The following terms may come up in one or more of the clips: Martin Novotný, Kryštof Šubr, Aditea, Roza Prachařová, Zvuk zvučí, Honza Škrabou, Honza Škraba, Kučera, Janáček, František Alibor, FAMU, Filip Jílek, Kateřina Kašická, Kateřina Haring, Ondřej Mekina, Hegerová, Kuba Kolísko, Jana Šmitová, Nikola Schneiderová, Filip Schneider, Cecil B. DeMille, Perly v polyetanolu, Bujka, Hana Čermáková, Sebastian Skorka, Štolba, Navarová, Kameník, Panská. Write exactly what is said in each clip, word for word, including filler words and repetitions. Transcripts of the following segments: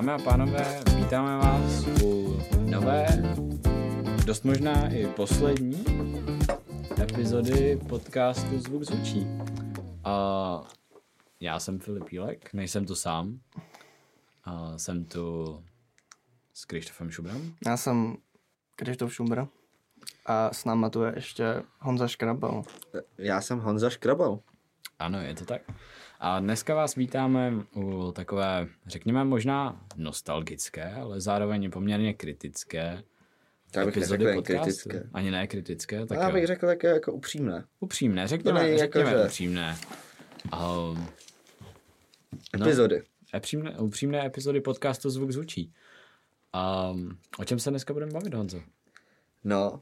Dámy a pánové, vítáme vás u nové, dost možná i poslední epizody podcastu Zvuk zvučí. A já jsem Filip Jílek, nejsem tu sám. A jsem tu s Kryštofem Šubrem. Já jsem Kryštof Šubr a s náma tu je ještě Honza Škrabou. Já jsem Honza Škrabou. Ano, je to tak. A dneska vás vítáme u takové, řekněme, možná nostalgické, ale zároveň poměrně kritické tak epizody podcastu. Kritické. Ani ne kritické. Tak já bych jo. řekl také jako upřímné. Upřímné, řekněme, jako řekněme že... upřímné. Um, no, epizody. Upřímné, upřímné epizody podcastu Zvuk zvučí. Um, o čem se dneska budeme bavit, Honzo? No,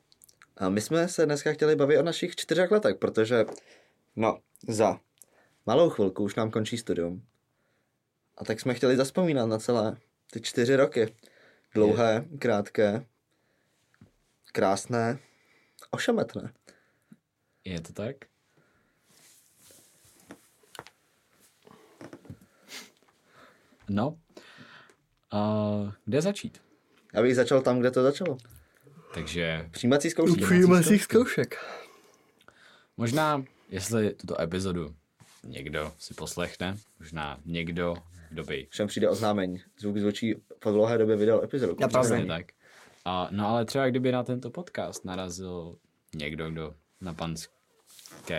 a my jsme se dneska chtěli bavit o našich čtyřech letech, protože no, za... malou chvilku už nám končí studium. A tak jsme chtěli zazpomínat na celé ty čtyři roky. Dlouhé, krátké, krásné, ošemetné. Je to tak? No. Uh, kde začít? Já bych začal tam, kde to začalo. Takže... přijímací zkoušky. Přijímací zkoušek. Možná, jestli tuto epizodu někdo si poslechne, možná někdo, kdo by... Všem přijde oznámení. Zvuk zvučí po dlouhé době vydal epizodu. Já právě tak. A, no ale třeba kdyby na tento podcast narazil někdo, kdo na Panské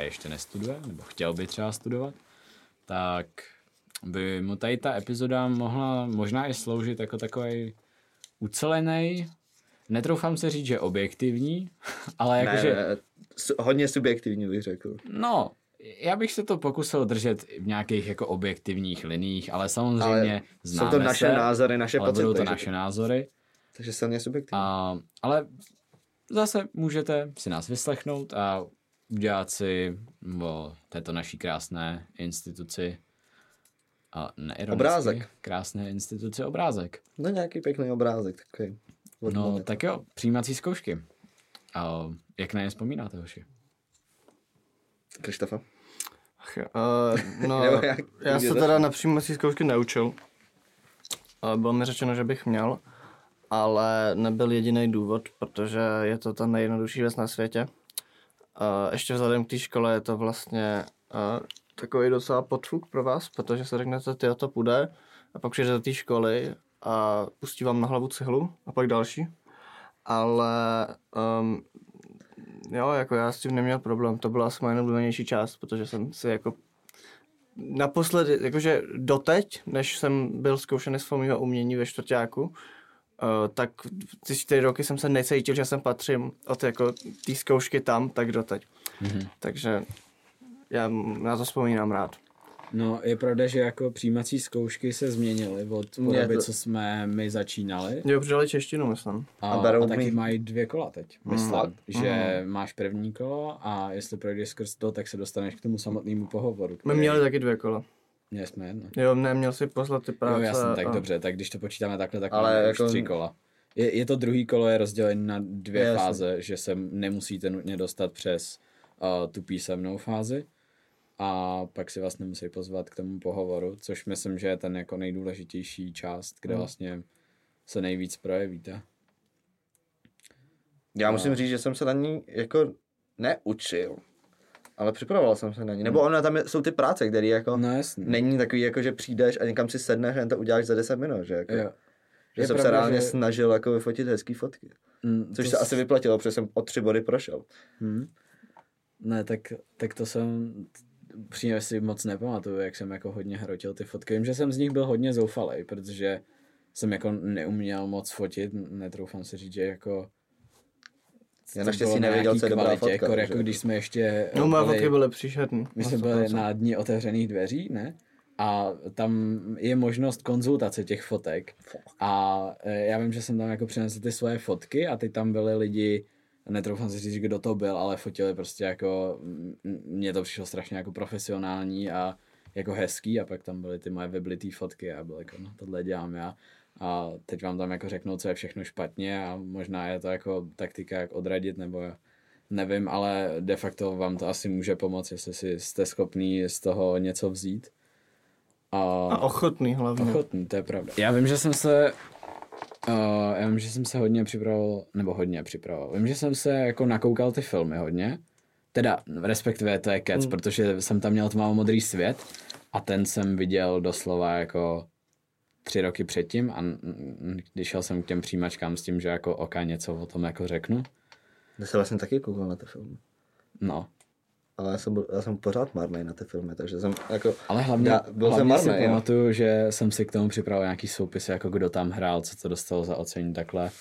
ještě nestuduje, nebo chtěl by třeba studovat, tak by mu tady ta epizoda mohla možná i sloužit jako takovej ucelenej, netroufám se říct, že objektivní, ale jakože... Ne, ne, hodně subjektivní bych řekl. No... já bych se to pokusil držet v nějakých jako objektivních liních, ale samozřejmě ale známe se. Jsou to naše se, názory, naše ale pocity. Ale budou to naše názory. Takže silně subjektivní. A, ale zase můžete si nás vyslechnout a udělat si o této naší krásné instituci a neironicky, obrázek. Krásné instituci obrázek. No nějaký pěkný obrázek. Takový. No tak jo, přijímací zkoušky. A jak na ně vzpomínáte, hoši? Kryštofa? Ach, uh, no, jak, já se teda na přijímací zkoušky neučil. Uh, bylo mi řečeno, že bych měl, ale nebyl jediný důvod, protože je to ta nejjednodušší věc na světě. Uh, ještě vzhledem k té škole je to vlastně uh, takový docela podfuk pro vás, protože se řeknete, tyjo, to půjde, a pak přijdete do té školy a pustí vám na hlavu cihlu a pak další. Ale... Um, jo, jako já s tím neměl problém, to byla asi moje nejoblíbenější část, protože jsem si jako naposledy, jakože doteď, než jsem byl zkoušený z FAMU umění ve čtvrťáku, uh, tak ty čtyři roky jsem se necítil, že jsem patřím od jako té zkoušky tam, tak doteď. Mhm. Takže já na to vzpomínám rád. No, je pravda, že jako přijímací zkoušky se změnily od podoby, to... co jsme my začínali. Jo, přidali češtinu, myslím. A, a, a taky mají dvě kola teď. Myslím, mm. že mm. máš první kolo a jestli projdeš skrz to, tak se dostaneš k tomu samotnému pohovoru. Který... my měli taky dvě kola. Měli jsme jedno. Jo, neměl si poslat ty práce. Jo, jasně, tak a... dobře, tak když to počítáme takhle, tak máme jako... už tři kola. Je, je to druhý kolo, je rozdělen na dvě jasný. fáze, že se nemusíte nutně dostat přes uh, tu písemnou fázi. A pak si vás nemusí pozvat k tomu pohovoru, což myslím, že je ten jako nejdůležitější část, kde hmm. vlastně se nejvíc projevíte. Já a... musím říct, že jsem se na ní jako neučil, ale připravoval jsem se na ní. Nebo ona tam je, jsou ty práce, které jako no, není takový, jako, že přijdeš a někam si sedneš a jen to uděláš za deset minut. Že, jako, že jsem pravda, se reálně že... snažil jako vyfotit hezký fotky. Hmm, což se jsi... asi vyplatilo, protože jsem o tři body prošel. Hmm. Ne, tak, tak to jsem... přímě si moc nepamatuju, jak jsem jako hodně hrotil ty fotky. Vím, že jsem z nich byl hodně zoufalej, protože jsem jako neuměl moc fotit, netroufám si říct, že jako... já naštěstí nevěděl, co je dobrá fotka. Jako, jako když jsme ještě... no, moje fotky byly příšerný. My jsme byli na dní otevřených dveří, ne? A tam je možnost konzultace těch fotek. A já vím, že jsem tam jako přinesl ty svoje fotky a teď tam byli lidi... netroufám si říct, kdo to byl, ale fotili prostě jako, mně to přišlo strašně jako profesionální a jako hezký a pak tam byly ty moje vyblitý fotky a bylo jako, no tohle dělám já a teď vám tam jako řeknou, co je všechno špatně a možná je to jako taktika, jak odradit nebo nevím, ale de facto vám to asi může pomoct, jestli jste schopný z toho něco vzít A, a ochotný hlavně. Ochotný, to je pravda. Já vím, že jsem se... Uh, já vím, že jsem se hodně připravoval, nebo hodně připravoval, vím, že jsem se jako nakoukal ty filmy hodně, teda respektive to je kec, mm. protože jsem tam měl Tmavomodrý svět a ten jsem viděl doslova jako tři roky předtím a když šel jsem k těm přijímačkám s tím, že jako oka něco o tom jako řeknu. Já jsem vlastně taky koukal na ty filmy. No. Ale já jsem, byl, já jsem pořád marný na ty filmy, takže jsem jako... Ale hlavně, já, byl hlavně jsem marný, si jo. pamatuju, že jsem si k tomu připravil nějaký soupisy, jako kdo tam hrál, co to dostalo za ocenění, takhle.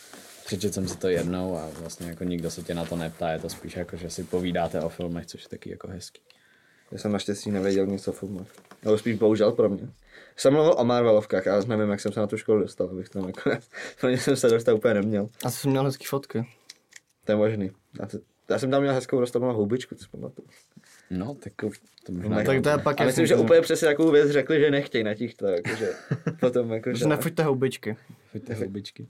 Přečetl jsem si to jednou a vlastně jako nikdo se tě na to neptá, je to spíš jako, že si povídáte o filmech, což je taky jako hezký. Já jsem naštěstí nevěděl nic o filmech, nebo spíš bohužel pro mě. Jsem mluvil o Marvelovkách, já nevím, jak jsem se na tu školu dostal, abych to nakonec, pro ně jsem se dostal úplně neměl. A jsem měl hezký fotky. To je možný. Já jsem tam měl hezkou roztomnou houbičku, co pamatuju. No, tak to možná... No, tak to je pak... A myslím, že to... úplně přesně takovou věc řekli, že nechtějí na těchto, jakože... potom jakože... Nefoťte houbičky. Nefoťte houbičky.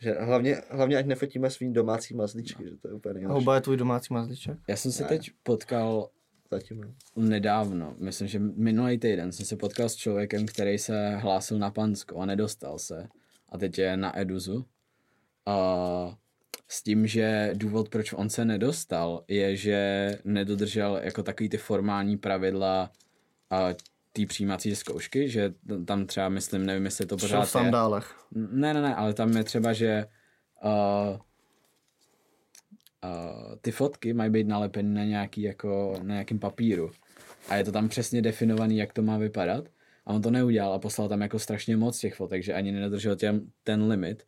Že hlavně, hlavně ať nefotíme svým domácí mazlíčky, no. Že to je úplně nejlepší. Houba je tvůj domácí mazlíček? Já jsem se ne. teď potkal... Zatím ne. Nedávno, myslím, že minulý týden jsem se potkal s člověkem, který se hlásil na Panskou a nedostal se. A teď je na Eduzu. A... S tím, že důvod, proč on se nedostal, je, že nedodržel jako takový ty formální pravidla té přijímací zkoušky, že tam třeba, myslím, nevím, jestli to pořád je... V sandálech. Ne, ne, ne, ale tam je třeba, že uh, uh, ty fotky mají být nalepeny na nějaký jako, na nějakým papíru. A je to tam přesně definovaný, jak to má vypadat. A on to neudělal a poslal tam jako strašně moc těch fotek, že ani nedodržel těm, ten limit.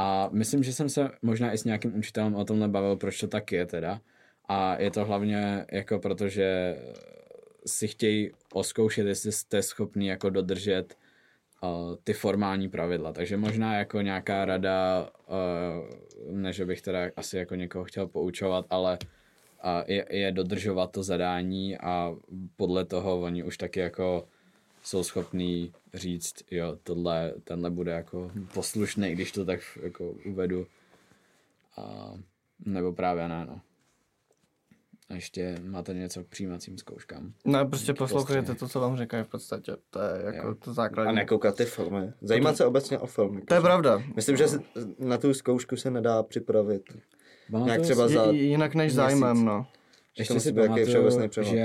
A myslím, že jsem se možná i s nějakým učitelem o tomhle bavil, proč to tak je teda. A je to hlavně jako proto, že si chtějí oskoušet, jestli jste schopný jako dodržet uh, ty formální pravidla. Takže možná jako nějaká rada, uh, než bych teda asi jako někoho chtěl poučovat, ale uh, je, je dodržovat to zadání a podle toho oni už taky jako... jsou schopný říct, jo, tohle, tenhle bude jako poslušný, když to tak jako uvedu. A, nebo právě ne, no. A ještě máte něco k přijímacím zkouškám. No, prostě poslouchejte to, co vám říkají v podstatě. To je jako jo. To základní. A nekoukat ty filmy. Zajímat to... se obecně o filmy. To je pravda. Myslím, že na tu zkoušku se nedá připravit. Bánu nějak třeba za jinak než zájmem, no. Ještě si pamatuju, že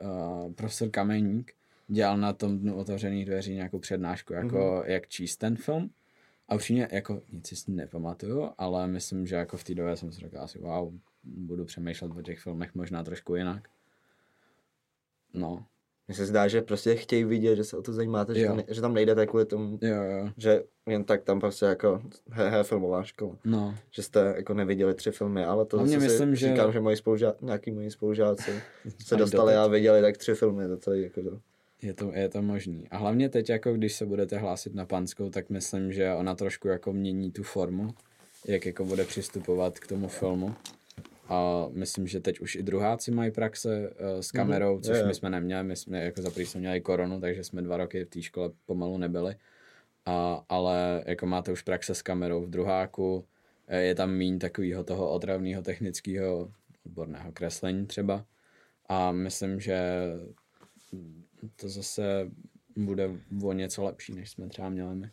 uh, profesor Kameník dělal na tom dnu otevřených dveří nějakou přednášku, jako mm-hmm. jak číst ten film. A upřímně, jako nic si nepamatuju, ale myslím, že jako v té době jsem si řekl asi, wow, budu přemýšlet o těch filmech možná trošku jinak. No. Mně se zdá, že prostě chtějí vidět, že se o to zajímáte, že, ne, že tam nejdete kvůli tomu, jo, jo. Že jen tak tam prostě jako he, he, filmová škola. No. Že jste jako neviděli tři filmy, ale to zase myslím, si říkám, že, že moji spolužáci, nějaký moji spolužáci se dostali dokud. A viděli tak tři filmy, to celý jako to. Je to, je to možný. A hlavně teď, jako když se budete hlásit na Panskou, tak myslím, že ona trošku jako mění tu formu, jak jako bude přistupovat k tomu filmu. A myslím, že teď už i druháci mají praxe uh, s kamerou, což my jsme neměli. My jsme jako zaprý jsme měli koronu, takže jsme dva roky v té škole pomalu nebyli. A, ale jako máte už praxe s kamerou v druháku, je tam míň takového toho otravného technického odborného kreslení třeba. A myslím, že to zase bude o něco lepší, než jsme třeba měli my.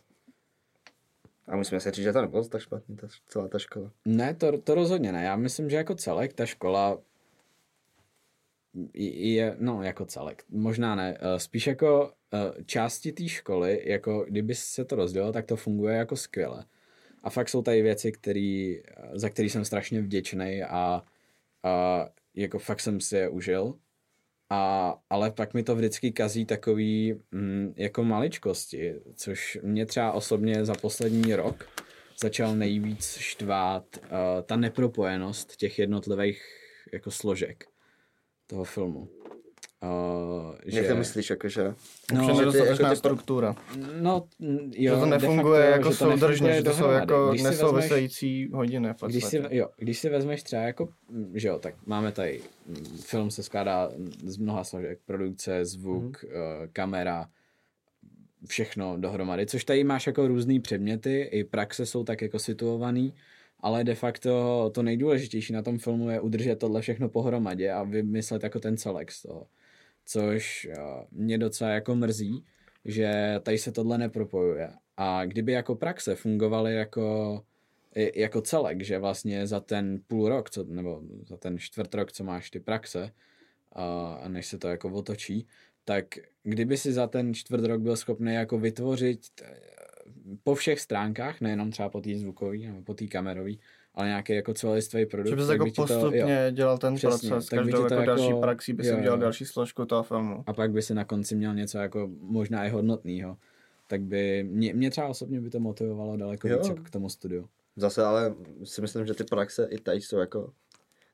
A musíme se říct, že to nebylo tak špatný, ta, celá ta škola. Ne, to, to rozhodně ne. Já myslím, že jako celek ta škola je, no jako celek, možná ne. Spíš jako části té školy, jako kdyby se to rozdělilo, tak to funguje jako skvěle. A fakt jsou tady věci, který, za které jsem strašně vděčný a, a jako fakt jsem si je užil. A, ale pak mi to vždycky kazí takový mm, jako maličkosti, což mě třeba osobně za poslední rok začal nejvíc štvát uh, ta nepropojenost těch jednotlivých jako složek toho filmu. Uh, že... Jak to myslíš, jakože? No, že to je jako struktura. No, jo, že to nefunguje facto, jako že soudržně, že to jsou jako nesouvisející hodiny. Když si, jo, když si vezmeš třeba jako, že jo, tak máme tady, film se skládá z mnoha složek, produkce, zvuk, mm-hmm. kamera, všechno dohromady, což tady máš jako různý předměty, i praxe jsou tak jako situovaný, ale de facto to nejdůležitější na tom filmu je udržet tohle všechno pohromadě a vymyslet jako ten celek z toho. což mě docela jako mrzí, že tady se tohle nepropojuje. A kdyby jako praxe fungovaly jako, jako celek, že vlastně za ten půl rok, co, nebo za ten čtvrt rok, co máš ty praxe, a než se to jako otočí, tak kdyby si za ten čtvrt rok byl schopný jako vytvořit po všech stránkách, nejenom třeba po té zvukové nebo po té kamerové, ale nějaký jako celistvý produkt. Že bys jako postupně to, dělal ten přesně, proces, každou jako další jako, praxí by si udělal další složku toho filmu. A pak by si na konci měl něco jako možná i hodnotného. Tak by, mě, mě třeba osobně by to motivovalo daleko jo. víc jako k tomu studiu. Zase ale si myslím, že ty praxe i teď jsou jako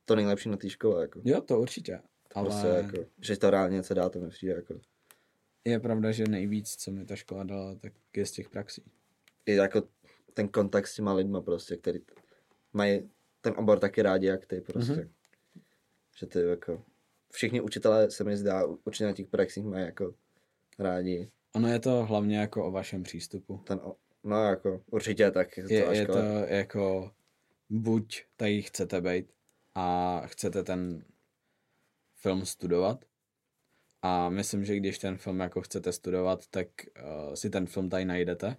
to nejlepší na té škole. Jako. Jo, to určitě. Ale... Prostě jako, že to reálně něco dá, to mi přijde jako... Je pravda, že nejvíc, co mi ta škola dala, tak je z těch praxí. Je jako ten kontakt s těma lidma prostě, který t- mají ten obor taky rádi, jak ty prostě. Mm-hmm. Že ty jako... Všichni učitelé se mi zdá, určitě na těch praxích mají jako rádi. Ono je to hlavně jako o vašem přístupu. Ten o- no jako, určitě tak. Je, je to jako, buď tady chcete být a chcete ten... film studovat a myslím, že když ten film jako chcete studovat, tak uh, si ten film tady najdete,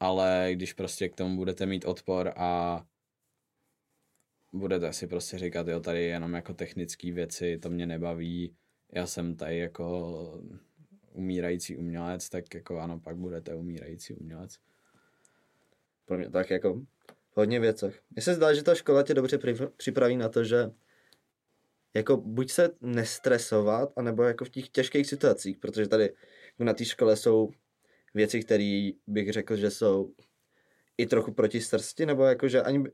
ale když prostě k tomu budete mít odpor a budete si prostě říkat, jo, tady jenom jako technické věci, to mě nebaví, já jsem tady jako umírající umělec, tak jako ano, pak budete umírající umělec. Pro mě tak jako hodně věcech. Mně se zdá, že ta škola tě dobře připraví na to, že jako buď se nestresovat, anebo jako v těch těžkých situacích, protože tady na té škole jsou věci, které bych řekl, že jsou i trochu proti srsti, nebo jako, že ani,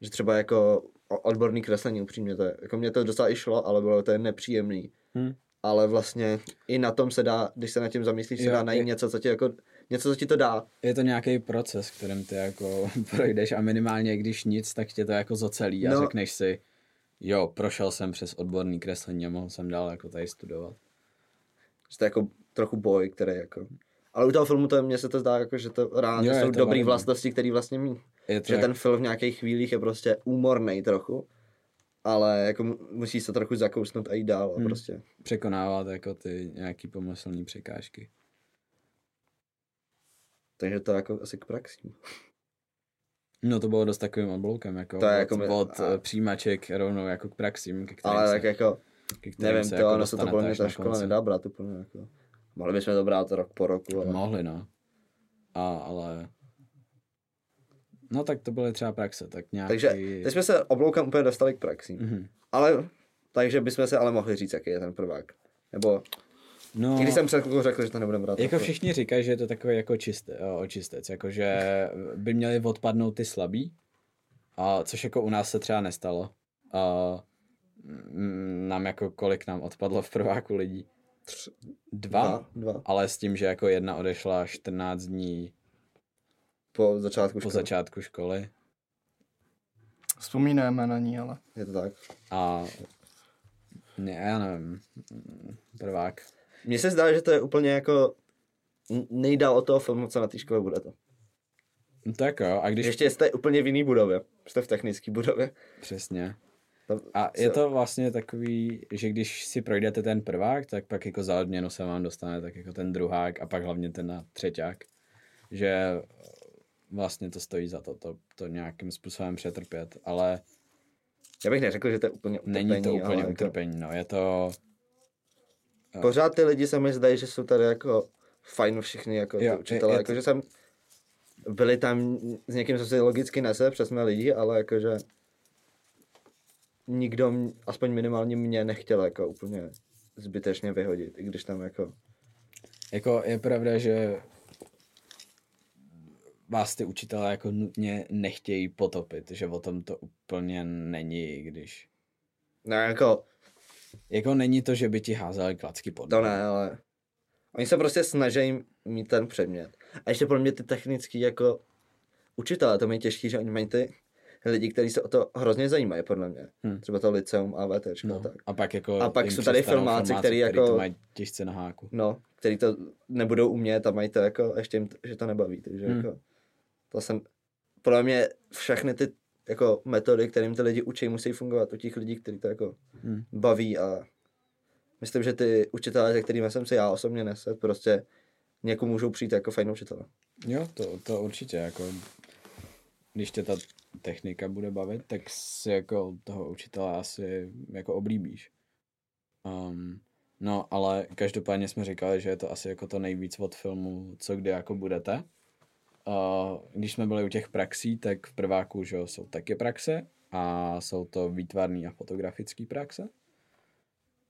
že třeba jako odborný kreslení upřímně to je, jako mě to docela i šlo, ale bylo to nepříjemný. Hmm. Ale vlastně i na tom se dá, když se nad tím zamyslíš, jo, se dá najít je... něco, co ti jako, něco, co ti to dá. Je to nějaký proces, kterým ty jako projdeš a minimálně, když nic, tak tě to jako zocelí a no. řekneš si, jo, prošel jsem přes odborný kreslení a mohl jsem dál jako tady studovat. Že to je jako trochu boj, který jako... Ale u toho filmu to mně se to zdá jako, že to ráno jsou dobré vlastnosti, které vlastně mít. Že jak... ten film v nějakých chvílích je prostě úmornej trochu, ale jako musí se trochu zakousnout a jít dál a hmm. prostě. Překonávat jako ty nějaký pomyslné překážky. Takže to jako asi k praxím. No to bylo dost takovým obloukem, jako to od, jako my, od a... přijímaček rovnou jako k praxím, ke kterým ale se, tak jako, nevím, se to, jako dostanete to plně, ta škola nedá brát úplně jako, mohli bychom to brát rok po roku. Ale... Mohli, no. A, ale, no tak to byly třeba praxe, tak nějaký... Takže teď jsme se obloukem úplně dostali k praxím, mm-hmm. ale, takže bychom se ale mohli říct, jaký je ten prvák, nebo... No, když jsem před chvilkou řekl, že to nebudeme brát. Jako všichni říkají, že je to takový jako čisté, očistec, jakože by měli odpadnout ty slabí, a což jako u nás se třeba nestalo. A nám jako kolik nám odpadlo v prváku lidí? Dva, dva, dva. Ale s tím, že jako jedna odešla čtrnáct dní po začátku školy. Po začátku školy. Vzpomínáme na ní, ale. Je to tak. A ne, já nevím. Prvák. Mně se zdá, že to je úplně jako nejdál od toho filmu, co na té škole bude to. Tak jo, a když... Ještě jste úplně v jiný budově, jste v technické budově. Přesně. A je to vlastně takový, že když si projdete ten prvák, tak pak jako za odměnu se vám dostane tak jako ten druhák a pak hlavně ten na třeťák. Že vlastně to stojí za to, to, to nějakým způsobem přetrpět, ale... Já bych neřekl, že to je úplně utrpení. Není to úplně utrpení, jako... no, je to... Pořád ty lidi se mi zdají, že jsou tady jako fajn všichni, jako jo, ty učitelé, jakože to... jsem, byli tam, s někým jsem si logicky nese, přesně lidi, ale jakože nikdo, aspoň minimálně mě nechtěl jako úplně zbytečně vyhodit, i když tam jako... Jako je pravda, že vás ty učitelé jako nutně nechtějí potopit, že o tom to úplně není, když... No jako... Jako není to, že by ti házeli klacky pod. To ne, ale oni se prostě snaží mít ten předmět. A ještě pro mě ty technický jako učitelé, to mi je těžký, že oni mají ty lidi, kteří se o to hrozně zajímají, podle mě. Hmm. Třeba to liceum a VTčko. No, tak. A pak, jako a pak jsou tady filmáci, filmáci kteří jako... to mají těžce na háku. No, kteří to nebudou umět a mají to jako, ještě jim, že to nebaví. Takže hmm. jako, to jsem, podle mě všechny ty jako metody, kterým ty lidi učí, musí fungovat u těch lidí, kteří to jako hmm. baví a myslím, že ty učitelé, se kterými jsem se já osobně neset, prostě někomu můžou přijít jako fajn učitele. Jo, to, to určitě, jako když tě ta technika bude bavit, tak si jako toho učitele asi jako oblíbíš. Um, no, ale každopádně jsme říkali, že je to asi jako to nejvíc od filmu, co kdy jako budete. Uh, když jsme byli u těch praxí, tak v prváku, že jsou taky praxe a jsou to výtvarný a fotografický praxe,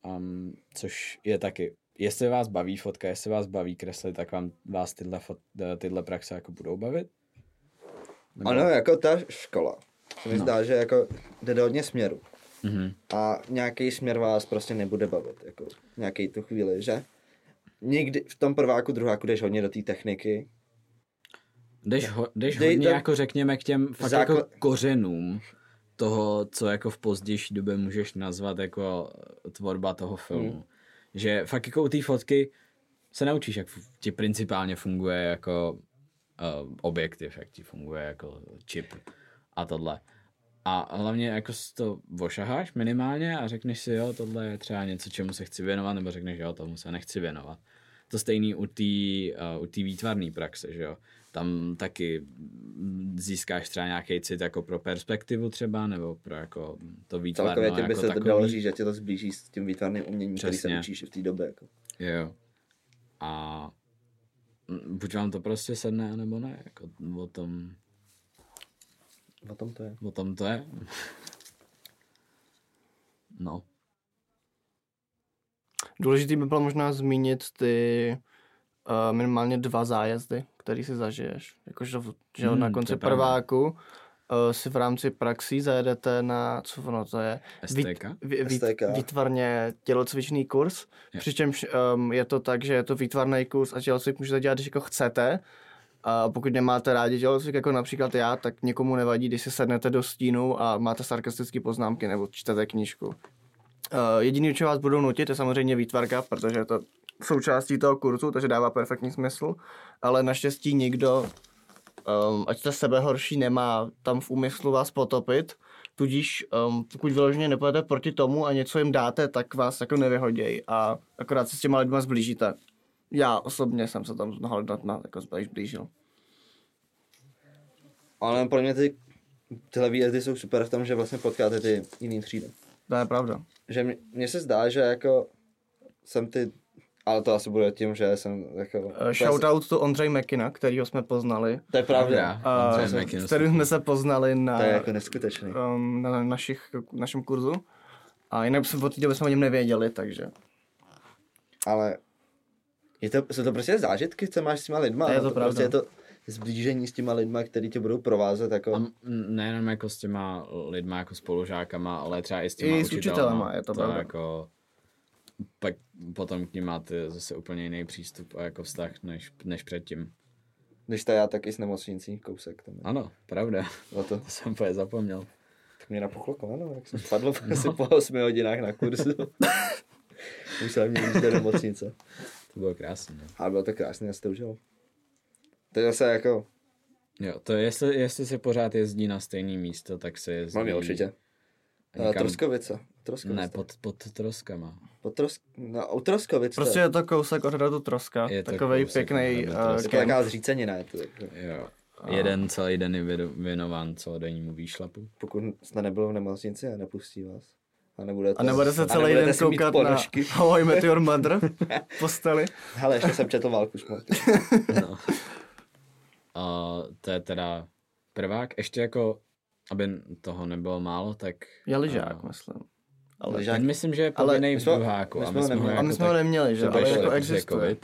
um, což je taky, jestli vás baví fotka, jestli vás baví kreslit, tak vám, vás tyhle, fot, tyhle praxe jako budou bavit. Nebo... Ano, jako ta škola. Se mi no. zdá, že jako jde do hodně směru. Mm-hmm. A nějaký směr vás prostě nebude bavit, jako nějaký tu chvíli, že? Někdy v tom prváku, druháku jdeš hodně do té techniky. Jdeš, ho, jdeš Dej, hodně, tam... jako řekněme, k těm fakt Zákl... jako kořenům toho, co jako v pozdější době můžeš nazvat jako tvorba toho filmu. Mm. Že fakt jako u té fotky se naučíš, jak ti principálně funguje jako uh, objektiv, jak ti funguje jako čip a tohle. A hlavně jako si to ošaháš minimálně a řekneš si, jo, tohle je třeba něco, čemu se chci věnovat, nebo řekneš, jo, tomu se nechci věnovat. To stejný u té uh, výtvarné praxe, že jo. Tam taky získáš třeba nějaký cit jako pro perspektivu třeba, nebo pro jako to výtvarné. Celkově tě by jako se to dalo říct, že tě to zblíží s tím výtvarným uměním, přesně, který se učíš v té době. Jako. Jo. A buď vám to prostě sedne, nebo ne. Jako o tom... O tom to je. O tom to je. No. Důležitý by bylo možná zmínit ty uh, minimálně dva zájezdy, který si zažiješ. Jakože hmm, na konci prváku uh, si v rámci praxí zajedete na, co ono to je? es té ká? Vít, vít, výtvarně tělocvičný kurz, je. Přičemž um, je to tak, že je to výtvarný kurz a tělocvik můžete dělat, když jako chcete. A pokud nemáte rádi tělocvik, jako například já, tak někomu nevadí, když si sednete do stínu a máte sarkastické poznámky nebo čtete knížku. Uh, jediný, co vás budou nutit, je samozřejmě výtvarka, protože je to součástí toho kurzu, takže dává perfektní smysl, ale naštěstí nikdo, um, ať to sebe horší, nemá tam v úmyslu vás potopit, tudíž um, pokud vyloženě nepůjdete proti tomu a něco jim dáte, tak vás jako nevyhodějí a akorát se s těma lidma zblížíte. Já osobně jsem se tam hodnotně jako zblížil. Ale pro mě ty, tyhle výjezdy jsou super v tom, že vlastně potkáte ty jiný třídy. To je pravda. Že mně se zdá, že jako jsem ty, ale to asi bude tím, že jsem jako... Uh, shoutout to Ondřej Mekina, kterýho jsme poznali. To je pravda. Uh, s kterým jsme se poznali na... To je jako neskutečný. Um, na našich, našem kurzu. A jinak jsme od té doby jsme o něm nevěděli, takže... Ale... Je to, jsou to prostě zážitky, co máš s těma lidma. Je to, to prostě je to zblížení s těma lidma, který tě budou provázet. Jako... Nejenom jako s těma lidma, jako spolužákama, ale třeba i s těma I učitelama. I s učitelama, je to, to pravda. Jako, pak potom k nim máte zase úplně jiný přístup a jako vztah než, než předtím. Když to já, tak i s nemocnicí kousek. Tam ano, pravda. O to. To jsem poje zapomněl. Tak mě napuchlo koleno, jak jsem spadl no. asi po osmi hodinách na kurzu. Musela mě jít do nemocnice. To bylo krásné. Ale bylo to krásné, já si to užil. To je zase jako... Jo, to je, jestli, jestli se pořád jezdí na stejné místo, tak se jezdí... Mám je určitě. Někam... Troskovice. Troskovice. Ne, pod, pod Troskama. Pod Trosk... No, u Troskovic. Prostě je to kousek od hradu Troska. Je takovej pěkný... Uh, Taková zřícenina je to. Jo. A... Jeden celý den je věnován celodennímu výšlapu. Pokud jste nebyl v nemocnici a nepustí vás. A nebude, a nebude se celý den koukat na How I Met Your Mother posteli. Hele, ještě jsem četl Válku šmorty. No. Uh, to je teda prvák. Ještě jako, aby toho nebylo málo, tak... Je lyžák, uh, myslím. Ale lyžák, myslím, že je povinný v druháku. My jsme, my jsme ho, jako ho neměli, že? Ale jako existuje.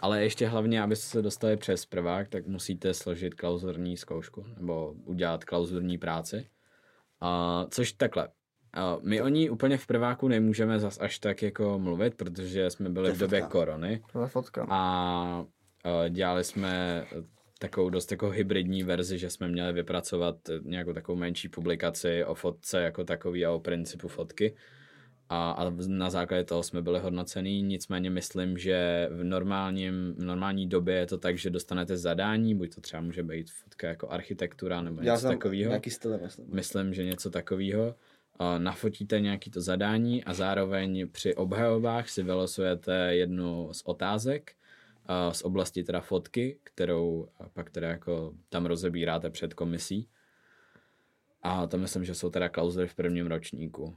Ale ještě hlavně, abyste se dostali přes prvák, tak musíte složit klauzurní zkoušku, nebo udělat klauzurní práci. Uh, což takhle. My o ní úplně v prváku nemůžeme zas až tak jako mluvit, protože jsme byli v době korony a dělali jsme takovou dost jako hybridní verzi, že jsme měli vypracovat nějakou takovou menší publikaci o fotce jako takový a o principu fotky a, a na základě toho jsme byli hodnocený, nicméně myslím, že v, normálním, v normální době je to tak, že dostanete zadání, buď to třeba může být fotka jako architektura nebo něco takového, myslím. myslím, že něco takového. nafotíte nějaké to zadání a zároveň při obhajobách si vylosujete jednu z otázek z oblasti teda fotky, kterou pak teda jako tam rozebíráte před komisí. A to myslím, že jsou teda klauzuly v prvním ročníku.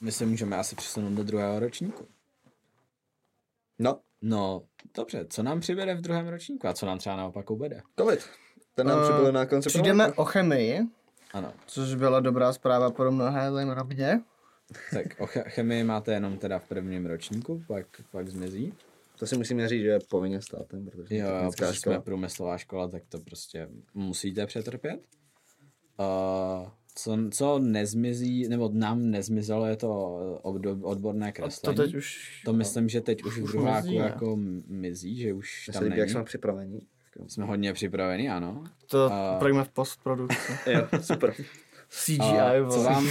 My se můžeme asi přesunout do druhého ročníku. No. No, dobře. Co nám přibude v druhém ročníku a co nám třeba naopak ubede? COVID. Ten nám uh, přibude na konci. Přijdeme pravomoku. O chemii. Ano. Což byla dobrá zpráva pro mnohé zajímavě. Tak o chemii máte jenom teda v prvním ročníku, pak, pak zmizí. To si musíme říct, že je povinně státem, protože jo, protože jsme průmyslová škola, tak to prostě musíte přetrpět. Uh, co, co nezmizí, nebo nám nezmizelo, je to obdob, odborné kreslení. To, teď už, to myslím, že teď už v druháku mizí, jako mizí, že už myslím, tam není. Jak jsme připraveni. Jsme hodně připraveni, ano. To uh, projíme v postprodukci. Jo, super. C G I. Uh, co vám,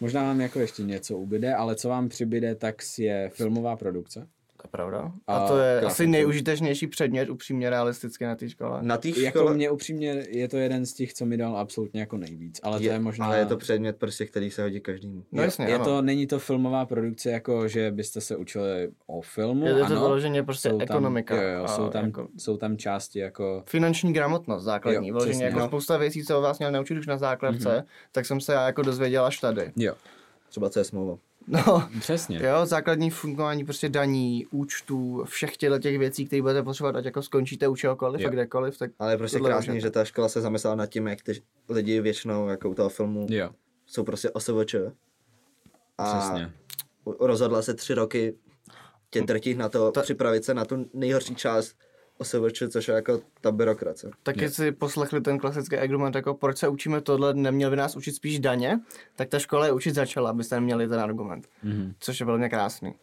možná vám jako ještě něco ubyde, ale co vám přibyde, tak je filmová produkce. To je pravda. A to je uh, asi nejúžitečnější předmět, upřímně realisticky na té škole. Na té škole? Jako mě upřímně je to jeden z těch, co mi dal absolutně jako nejvíc, ale je, to je možná... Ale je to předmět prostě, který se hodí každému. No je, jasně, je to, není to filmová produkce, jako že byste se učili o filmu, je to ano. To vyloženě prostě jsou ekonomika. Tam, jo, jo, jsou, tam, jako... jsou tam části jako... Finanční gramotnost základní, vyloženě jako no. Spousta věcí, co vás měl naučit už na základce, mm-hmm. tak jsem se já jako dozvěděl až tady. Jo. Třeba co je smlouva. No, přesně. Jo, základní fungování prostě daní, účtů, všech těchto těch věcí, které budete potřebovat, ať jako skončíte u čehokoliv jo. a kdekoliv. Tak ale je prostě krásný, můžete. Že ta škola se zamyslela nad tím, jak ty lidi většinou jako u toho filmu jo. jsou prostě OSVČ. A přesně. Rozhodla se tři roky tě drtit na to, ta... připravit se na tu nejhorší část OSVČ, což je jako ta byrokracie. Taky jo. si poslechli ten klasický argument, jako proč se učíme tohle, neměl by nás učit spíš daně, tak ta škola je učit začala, abyste neměli ten argument, mm-hmm. což je velmi krásný.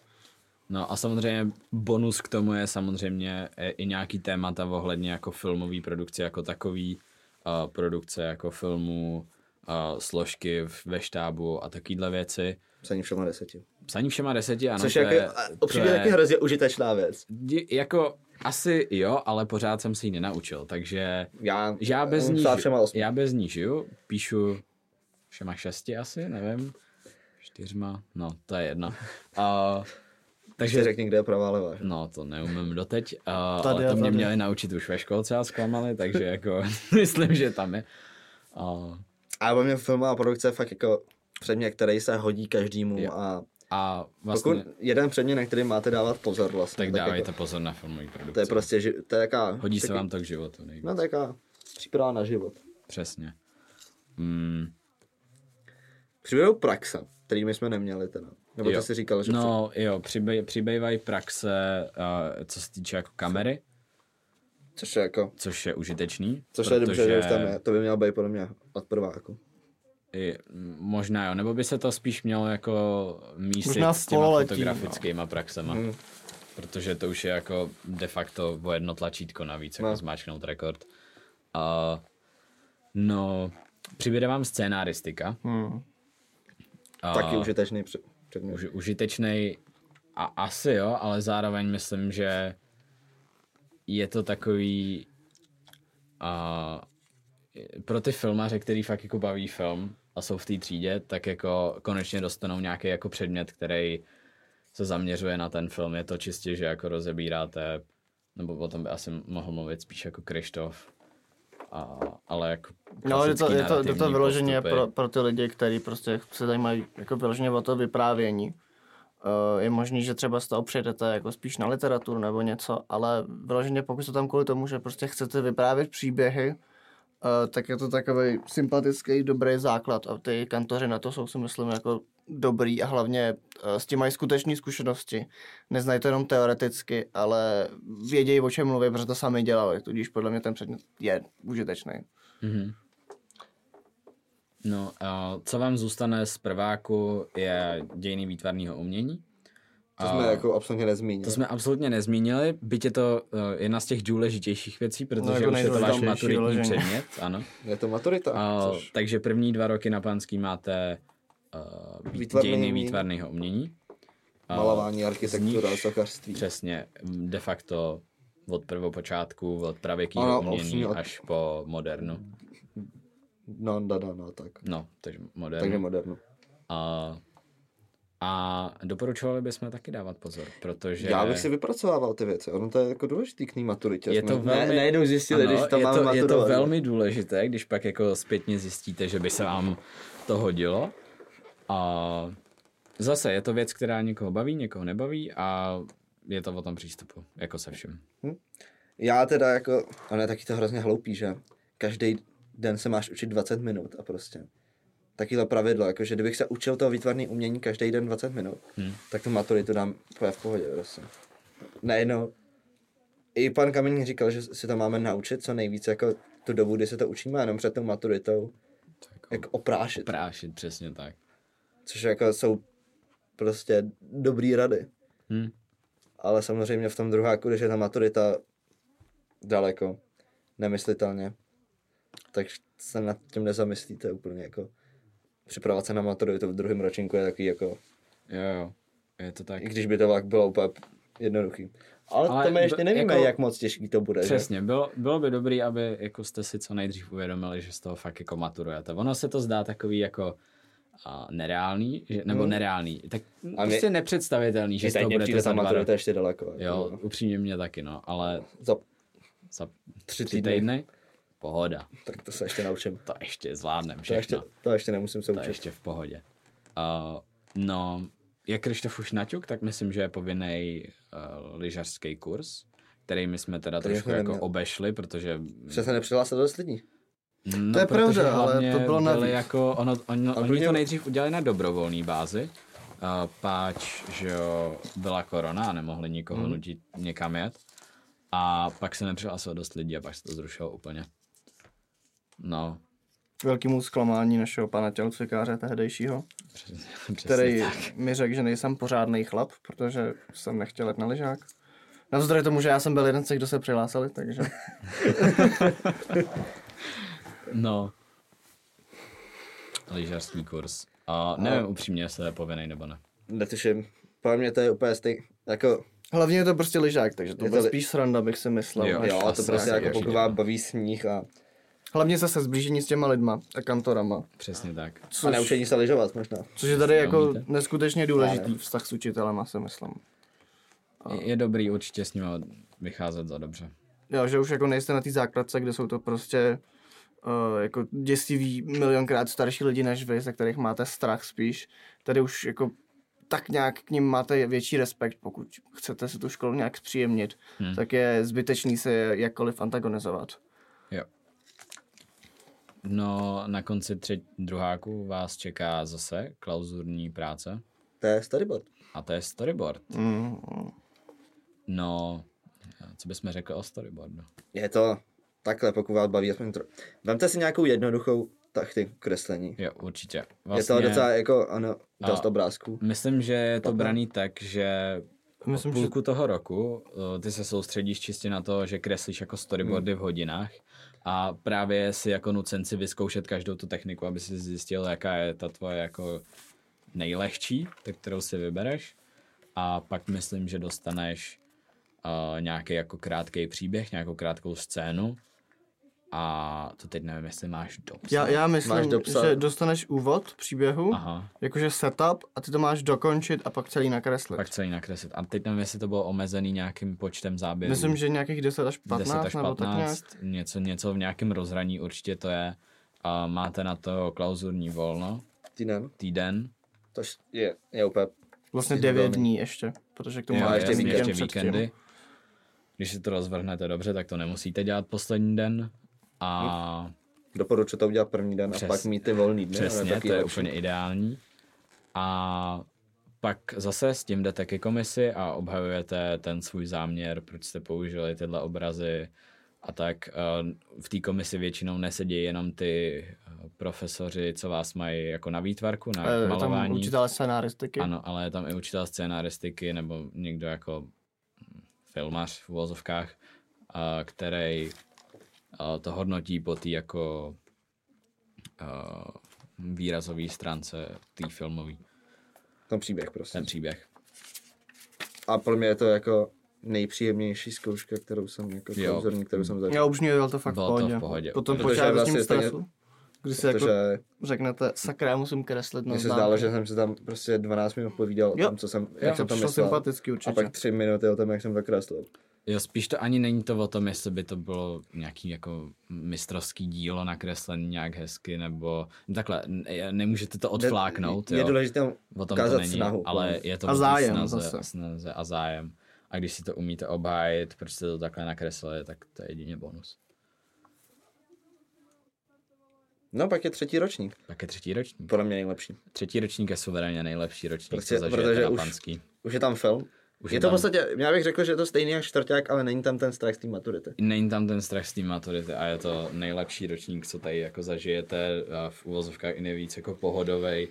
No a samozřejmě bonus k tomu je samozřejmě i nějaký témata ohledně jako filmové produkce jako takový, uh, produkce jako filmů, uh, složky ve štábu a takovýhle věci. Psaní všema deseti. Psaní všema deseti, ano. Což to jako, je opříklad taky hrozně užitečná věc. Dě, jako... Asi jo, ale pořád jsem se ji nenaučil, takže já, já, bez, ní, já bez ní žiju, píšu všema šesti asi, nevím, čtyřma, no to je jedno. Uh, takže řekni, kde je pravá levá. No to neumím doteď, uh, ale to mě tady. Měli naučit už ve školce a zklamali, takže jako myslím, že tam je. Uh, ale mě filmová produkce je fakt jako předmět, který se hodí každému jo. a... A vlastně... Pokud jeden předmět, na který máte dávat pozor vlastně. Tak dávejte jako, pozor na filmový produkci. To je prostě, ži- to je jaká... Hodí taky, se vám to k životu nejvíc. No taká příprava na život. Přesně. Mm. Přibývají praxe, který my jsme neměli teda. Nebo jo. to jsi říkal, že... No chci... jo, přibývají přibývaj praxe, uh, co se týče jako kamery. Což je jako... Což je užitečný. Což protože... je dobře, že už tam je. To by mělo být podle mě od prváku. I, možná jo, nebo by se to spíš mělo jako mísit s těma fotografickýma praxema. Hmm. Protože to už je jako de facto o jedno tlačítko navíc, no. jako zmáčknout rekord. Uh, no, přibude vám scénaristika. Hmm. Uh, Taky užitečný předmět. Už, užitečný a asi jo, ale zároveň myslím, že je to takový uh, pro ty filmaře, který fakt jako baví film, a jsou v té třídě, tak jako konečně dostanou nějaký jako předmět, který se zaměřuje na ten film. Je to čistě, že jako rozebíráte, nebo o tom by asi mohl mluvit spíš jako Kryštof, a, ale jako no, je to, je to, je to vyloženě pro, pro ty lidi, kteří prostě se zajímají jako vyloženě o to vyprávění. Je možný, že třeba z toho přejdete jako spíš na literaturu nebo něco, ale vyloženě pokud to tam kvůli tomu, že prostě chcete vyprávět příběhy, Uh, tak je to takový sympatický, dobrý základ a ty kantoři na to jsou si myslím jako dobrý a hlavně uh, s tím mají skutečné zkušenosti. Neznají to jenom teoreticky, ale vědějí, o čem mluví, protože to sami dělali, tudíž podle mě ten předmět je užitečný. Mm-hmm. No a co vám zůstane z prváku je dějiny výtvarného umění. To jsme jako absolutně nezmínili. To jsme absolutně nezmínili, byť je to uh, jedna z těch důležitějších věcí, protože no, už je to váš maturitní leženě. předmět. Ano. Je to maturita. Uh, což... Takže první dva roky na Panský máte uh, výtvarný... dějiny výtvarného umění. Uh, Malování, architektura, sochařství. Přesně, de facto od prvopočátku, od pravěkého umění osmí... až po modernu. No, no, no, no, tak. No, takže modernu. Takže modernu. A, a doporučovali bychom taky dávat pozor, protože... Já bych si vypracovával ty věci, ono to je jako důležitý k ní maturitě. Je to velmi... Ne, nejednou zjistili, ano, když tam mám maturovat. Je to velmi důležité, když pak jako zpětně zjistíte, že by se vám to hodilo. A zase je to věc, která někoho baví, někoho nebaví a je to o tom přístupu, jako se všim. Hm. Já teda jako, ono je taky to hrozně hloupý, že každý den se máš učit dvacet minut a prostě takyhle pravidlo, jakože kdybych se učil toho výtvarné umění každý den dvacet minut, hmm. tak tu maturitu dám v pohodě prostě. Najednou, i pan Kameník říkal, že si to máme naučit co nejvíce, jako tu dobu, kdy se to učíme, jenom před tou maturitou, jako, jako oprášit. Oprášit, přesně tak. Což jako jsou prostě dobrý rady. Hmm. Ale samozřejmě v tom druháku, když je ta maturita daleko, nemyslitelně, tak se nad tím nezamyslíte úplně jako. Připravovat se na maturitu v druhém ročníku je takový jako... Jo, jo, je to tak. I když by to vlak bylo úplně jednoduchý. Ale, Ale to my ještě nevíme, jako, jak moc těžký to bude. Přesně, bylo, bylo by dobrý, aby jako jste si co nejdřív uvědomili, že z toho fakt jako maturujete. Ono se to zdá takový jako... A nereálný, že, nebo hmm. nereálný, tak a prostě mě, nepředstavitelný, že z toho budete za dva roky. Ještě daleko. Jo, no. Upřímně mě taky, no, ale za, za tři týdny. týdny, pohoda. Tak to se ještě naučím. To ještě zvládnem všechno. To ještě, to ještě nemusím se to učit. To ještě v pohodě. Uh, no, jak Kryštof už naťuk, tak myslím, že je povinný uh, lyžařský kurz, který my jsme teda trošku jako obešli, protože... Protože se nepřihlásil dost lidí. No, to je pravda, ale to bylo navíc. Jako ono, ono, oni to nejdřív udělali na dobrovolné bázi, uh, páč, že jo, byla korona a nemohli nikoho hmm. nutit někam jet. A pak se nepřihlásilo dost lidí a pak se to zrušilo úplně. No. Velkému zklamání našeho pana tělocvikáře tehdejšího, přesně, přesně který tak. mi řekl, že nejsem pořádný chlap, protože jsem nechtěl jet na lyžák. Navzdory tomu, že já jsem byl jeden z těch, kdo se přihlásili, takže... No, lyžařský kurz. A nevím no. upřímně, jestli je povinný nebo ne. Netuším, podle mě to je úplně stejný, jako... Hlavně je to prostě lyžák, takže to je li... spíš sranda, bych si myslel. Jo, jo to prostě jako pokud vás baví sníh a... Hlavně zase zblížení s těma lidma a kantorama. Přesně tak. Což... A neučení se lyžovat možná. Což je tady jako neumíte? Neskutečně důležitý vztah s učitelema, si myslím. A... Je dobrý určitě s nimi vycházet za dobře. Jo, že už jako nejste na té základce, kde jsou to prostě... Uh, jako děsivý milionkrát starší lidi než vy, ze kterých máte strach spíš. Tady už jako tak nějak k nim máte větší respekt, pokud chcete si tu školu nějak zpříjemnit, hmm. tak je zbytečný se jakkoliv antagonizovat. Jo. No na konci třetí druháku vás čeká zase klauzurní práce. To je storyboard. A to je storyboard. Mm. No, co bychom řekli o storyboardu? Je to... Takhle, pokud vás baví, aspoň trochu. Vemte si nějakou jednoduchou taktiku kreslení. Jo, určitě. Vlastně, je to docela jako, ano, dost obrázků. Myslím, že je to braný tak, že myslím, v půlku že... toho roku ty se soustředíš čistě na to, že kreslíš jako storyboardy hmm. v hodinách a právě si jako nucenci vyzkoušet každou tu techniku, aby si zjistil, jaká je ta tvoje jako nejlehčí, kterou si vybereš. A pak myslím, že dostaneš uh, nějaký jako krátký příběh, nějakou krátkou scénu. A to teď nevím, jestli máš dopsat. Já, já myslím, dopsat. Že dostaneš úvod příběhu, aha. jakože setup, a ty to máš dokončit a pak celý nakreslit. Pak celý nakreslit. A teď nevím, jestli to bylo omezený nějakým počtem záběrů. Myslím, že nějakých deset až patnáct. deset až patnáct, nebo tak nějak. Něco, něco v nějakém rozhraní určitě to je. Uh, máte na to klauzurní volno. Týden. Týden. To je, je úplně... Vlastně devět dní ještě, protože k tomu máš ještě, víkend ještě víkendy. Když si to rozvrhnete dobře, tak to nemusíte dělat poslední den. A... Doporučuji to udělat první den přes... a pak mít ty volný dny. Přesně, to je lepší. Úplně ideální. A pak zase s tím jdete ke komisi a obhajujete ten svůj záměr, proč jste použili tyhle obrazy a tak. V té komisi většinou nesedí jenom ty profesoři, co vás mají jako na výtvarku, na je malování. Je tam učitel scénaristiky. Ano, ale je tam i učitel scénaristiky nebo někdo jako filmař v uvozovkách, který to hodnotí po té jako uh, výrazové stránce té filmové. Ten příběh prostě. Ten příběh. A pro mě je to jako nejpříjemnější zkouška, kterou jsem jako klauzurní, kterou jsem zažil. Já už mě to fakt bylo v pohodě. To v pohodě. Potom počátku s tím stresu. Když si jako řeknete, sakra, musím kreslit. Mně se zdálo, že jsem se tam prostě dvanáct minut povídal jo. o tom, co jsem, jak jo, jsem to myslel. A pak tři minuty o tom, jak jsem to kreslil. Jo, spíš to ani není to o tom, jestli by to bylo nějaký jako mistrovský dílo nakreslený nějak hezky, nebo takhle, nemůžete to odfláknout, je, je, je důležité ukázat snahu. Ale je to a zájem snaze, snaze a zájem. A když si to umíte obhájit, proč jste to takhle nakreslili, tak to je jedině bonus. No, pak je třetí ročník. Pak je třetí ročník. Podle mě nejlepší. Třetí ročník je suverénně nejlepší ročník, prostě, co zažijete na už, Panský. Už je tam film. Už je to v podstatě, já bych řekl, že je to stejný jak čtvrťák, ale není tam ten strach z té maturity. Není tam ten strach z té maturity a je to nejlepší ročník, co tady jako zažijete, v uvozovkách i nejvíc jako pohodovej.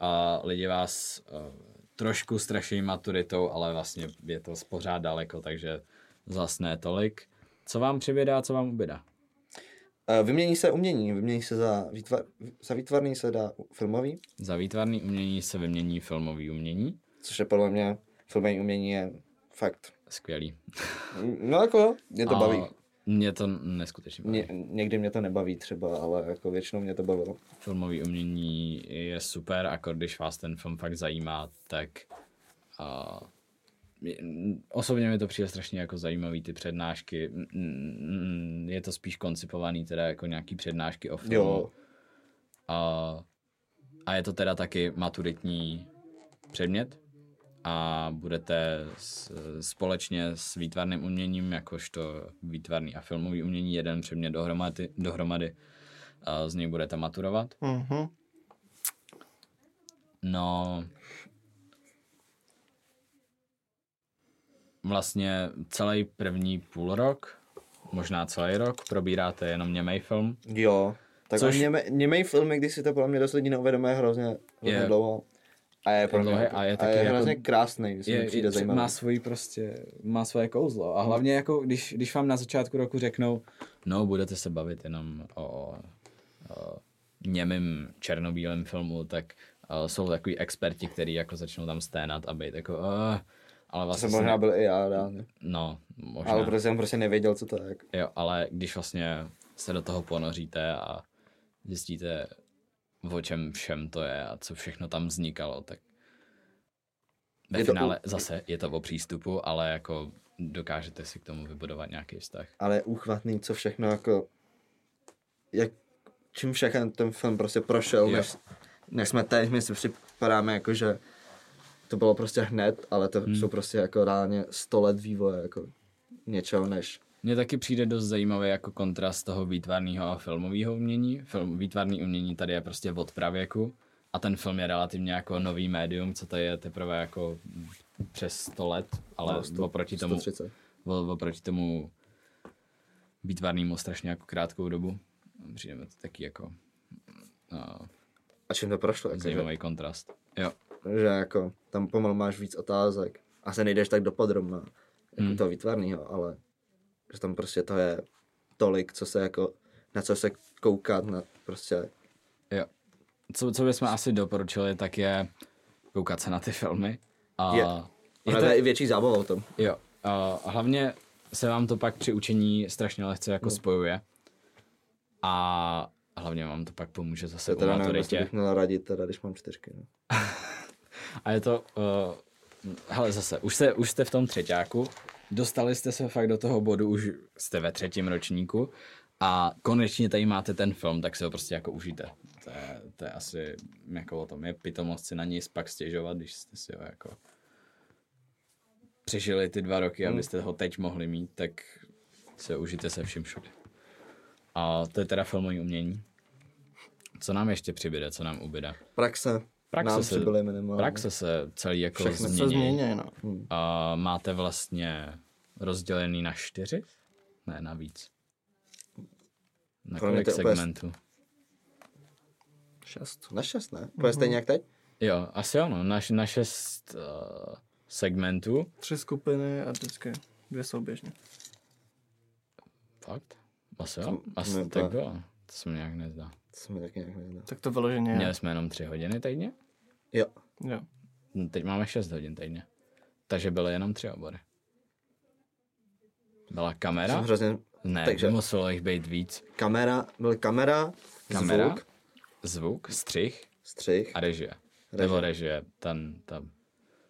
A lidi vás trošku straší maturitou, ale vlastně je to pořád daleko, takže zas ne tolik. Co vám přivědá, co vám ubědá? Vymění se umění, vymění se za, výtvar, za výtvarný se dá filmový. Za výtvarný umění se vymění filmový umění. Což je podle mě filmový umění je fakt skvělý. No jako mě to a baví. Mě to neskutečně baví. Ně, někdy mě to nebaví třeba, ale jako většinou mě to bavilo. Filmový umění je super, a když vás ten film fakt zajímá, tak uh, osobně mi to přijde strašně jako zajímavý ty přednášky. Je to spíš koncipovaný teda jako nějaký přednášky o filmu. A, a je to teda taky maturitní předmět a budete s, společně s výtvarným uměním, jakožto výtvarný a filmový umění, jeden předmět dohromady, dohromady a z něj budete maturovat. Mm-hmm. No... Vlastně celý první půl rok, možná celý rok, probíráte jenom němej film. Jo, tak což... něme, němej filmy, když si to podle mě dost lidí neuvědomuje, hrozně, hrozně je, dlouho. A je pro mě dlouhé, a je, a je jako, hrozně krásný, když je, přijde zajímavý. Má svoji prostě, má svoje kouzlo. A hlavně jako, když, když vám na začátku roku řeknou, no budete se bavit jenom o, o němým černobílém filmu, tak o, jsou takový experti, kteří jako začnou tam sténat a být jako... O, ale vlastně to jsem možná byl i já reálně. No, možná. Ale protože jsem prostě nevěděl, co to je. Jo, ale když vlastně se do toho ponoříte a zjistíte, o čem všem to je a co všechno tam vznikalo, tak ve je finále to... zase je to o přístupu, ale jako dokážete si k tomu vybudovat nějaký vztah. Ale je úchvatný, co všechno jako, jak, čím všechno ten film prostě prošel, než, než jsme teď, my si připadáme jako, že to bylo prostě hned, ale to hmm. jsou prostě jako reálně sto let vývoje, jako něčeho než. Mně taky přijde dost zajímavý jako kontrast toho výtvarného a filmového umění. Film, výtvarný umění tady je prostě od pravěku a ten film je relativně jako nový médium, co tady je teprve jako přes sto let, ale no, sto, oproti tomu, oproti tomu výtvarnému strašně jako krátkou dobu. Přijde mi to taky jako no, a čím to prošlo? Jako zajímavý že... kontrast. Jo. Že jako tam pomalu máš víc otázek a se nejdeš tak dopodrobna jako mm. toho výtvarného, ale že tam prostě to je tolik, co se jako, na co se koukat, na prostě. Jo. Co, co bychom asi doporučili, tak je koukat se na ty filmy. A je. Je to je i větší zábava o tom. Jo. A hlavně se vám to pak při učení strašně lehce jako no. spojuje. A hlavně vám to pak pomůže zase u maturitě. Já bych měl radit teda, když mám čtyřky. No. A je to, uh, hele zase, už jste, už jste v tom třeťáku, dostali jste se fakt do toho bodu, už jste ve třetím ročníku a konečně tady máte ten film, tak se ho prostě jako užijte. To je, to je asi, jako o tom je pitomost si na něj pak stěžovat, když jste si ho jako přežili ty dva roky, abyste ho teď mohli mít, tak se užijte se vším všude. A to je teda filmový umění. Co nám ještě přibyde, co nám ubyde? Praxe. Praxe se, praxe se celý jako všechno změní. Se změní no. hmm. A máte vlastně rozdělený na čtyři? Ne, na víc. Na Kromě kolik segmentů? Opět... Šest. Na šest, ne? Úplně stejně jak teď? Jo, asi ano. Na, na šest uh, segmentů. Tři skupiny a vždycky dvě souběžně. Fakt? Asi jo? Asi to tak bylo. To se mi nějak nezdá. To mi taky nějak nezdá. Tak to vyloženě... Měli jsme jenom tři hodiny týdně? Jo. Jo. No, teď máme šest hodin týdně. Takže byly jenom tři obory. Byla kamera? Hrozně... Ne, takže... muselo jich být víc. Kamera, byl kamera, Kamera, zvuk, zvuk střih, střih a režie. režie. Nebo režie, ten, tam.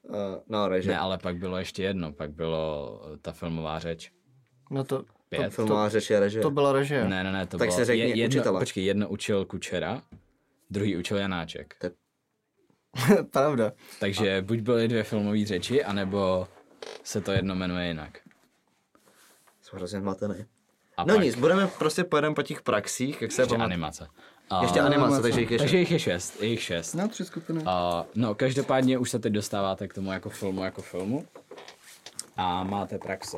Uh, no, režie. Ne, ale pak bylo ještě jedno, pak bylo ta filmová řeč. No to... Pět. Filmová řeč je režie. To byla režie. Ne, ne, ne, to tak bylo... Tak se řekni jedno, učitele. Počkej, jedno učil Kučera, druhý učil Janáček. To je... Pravda. Takže a... buď byly dvě filmové řeči, anebo se to jedno jmenuje jinak. Jsou hrozně zmatený. A no pak... nic, budeme prostě pojedeme po těch praxích, jak se... Ještě pamat... animace. Uh, Ještě animace, no, takže jich je šest. Takže jich je šest, jich šest. No, tři skupiny. Uh, no, každopádně už se teď dostáváte k tomu jako filmu, jako filmu. A máte praxe.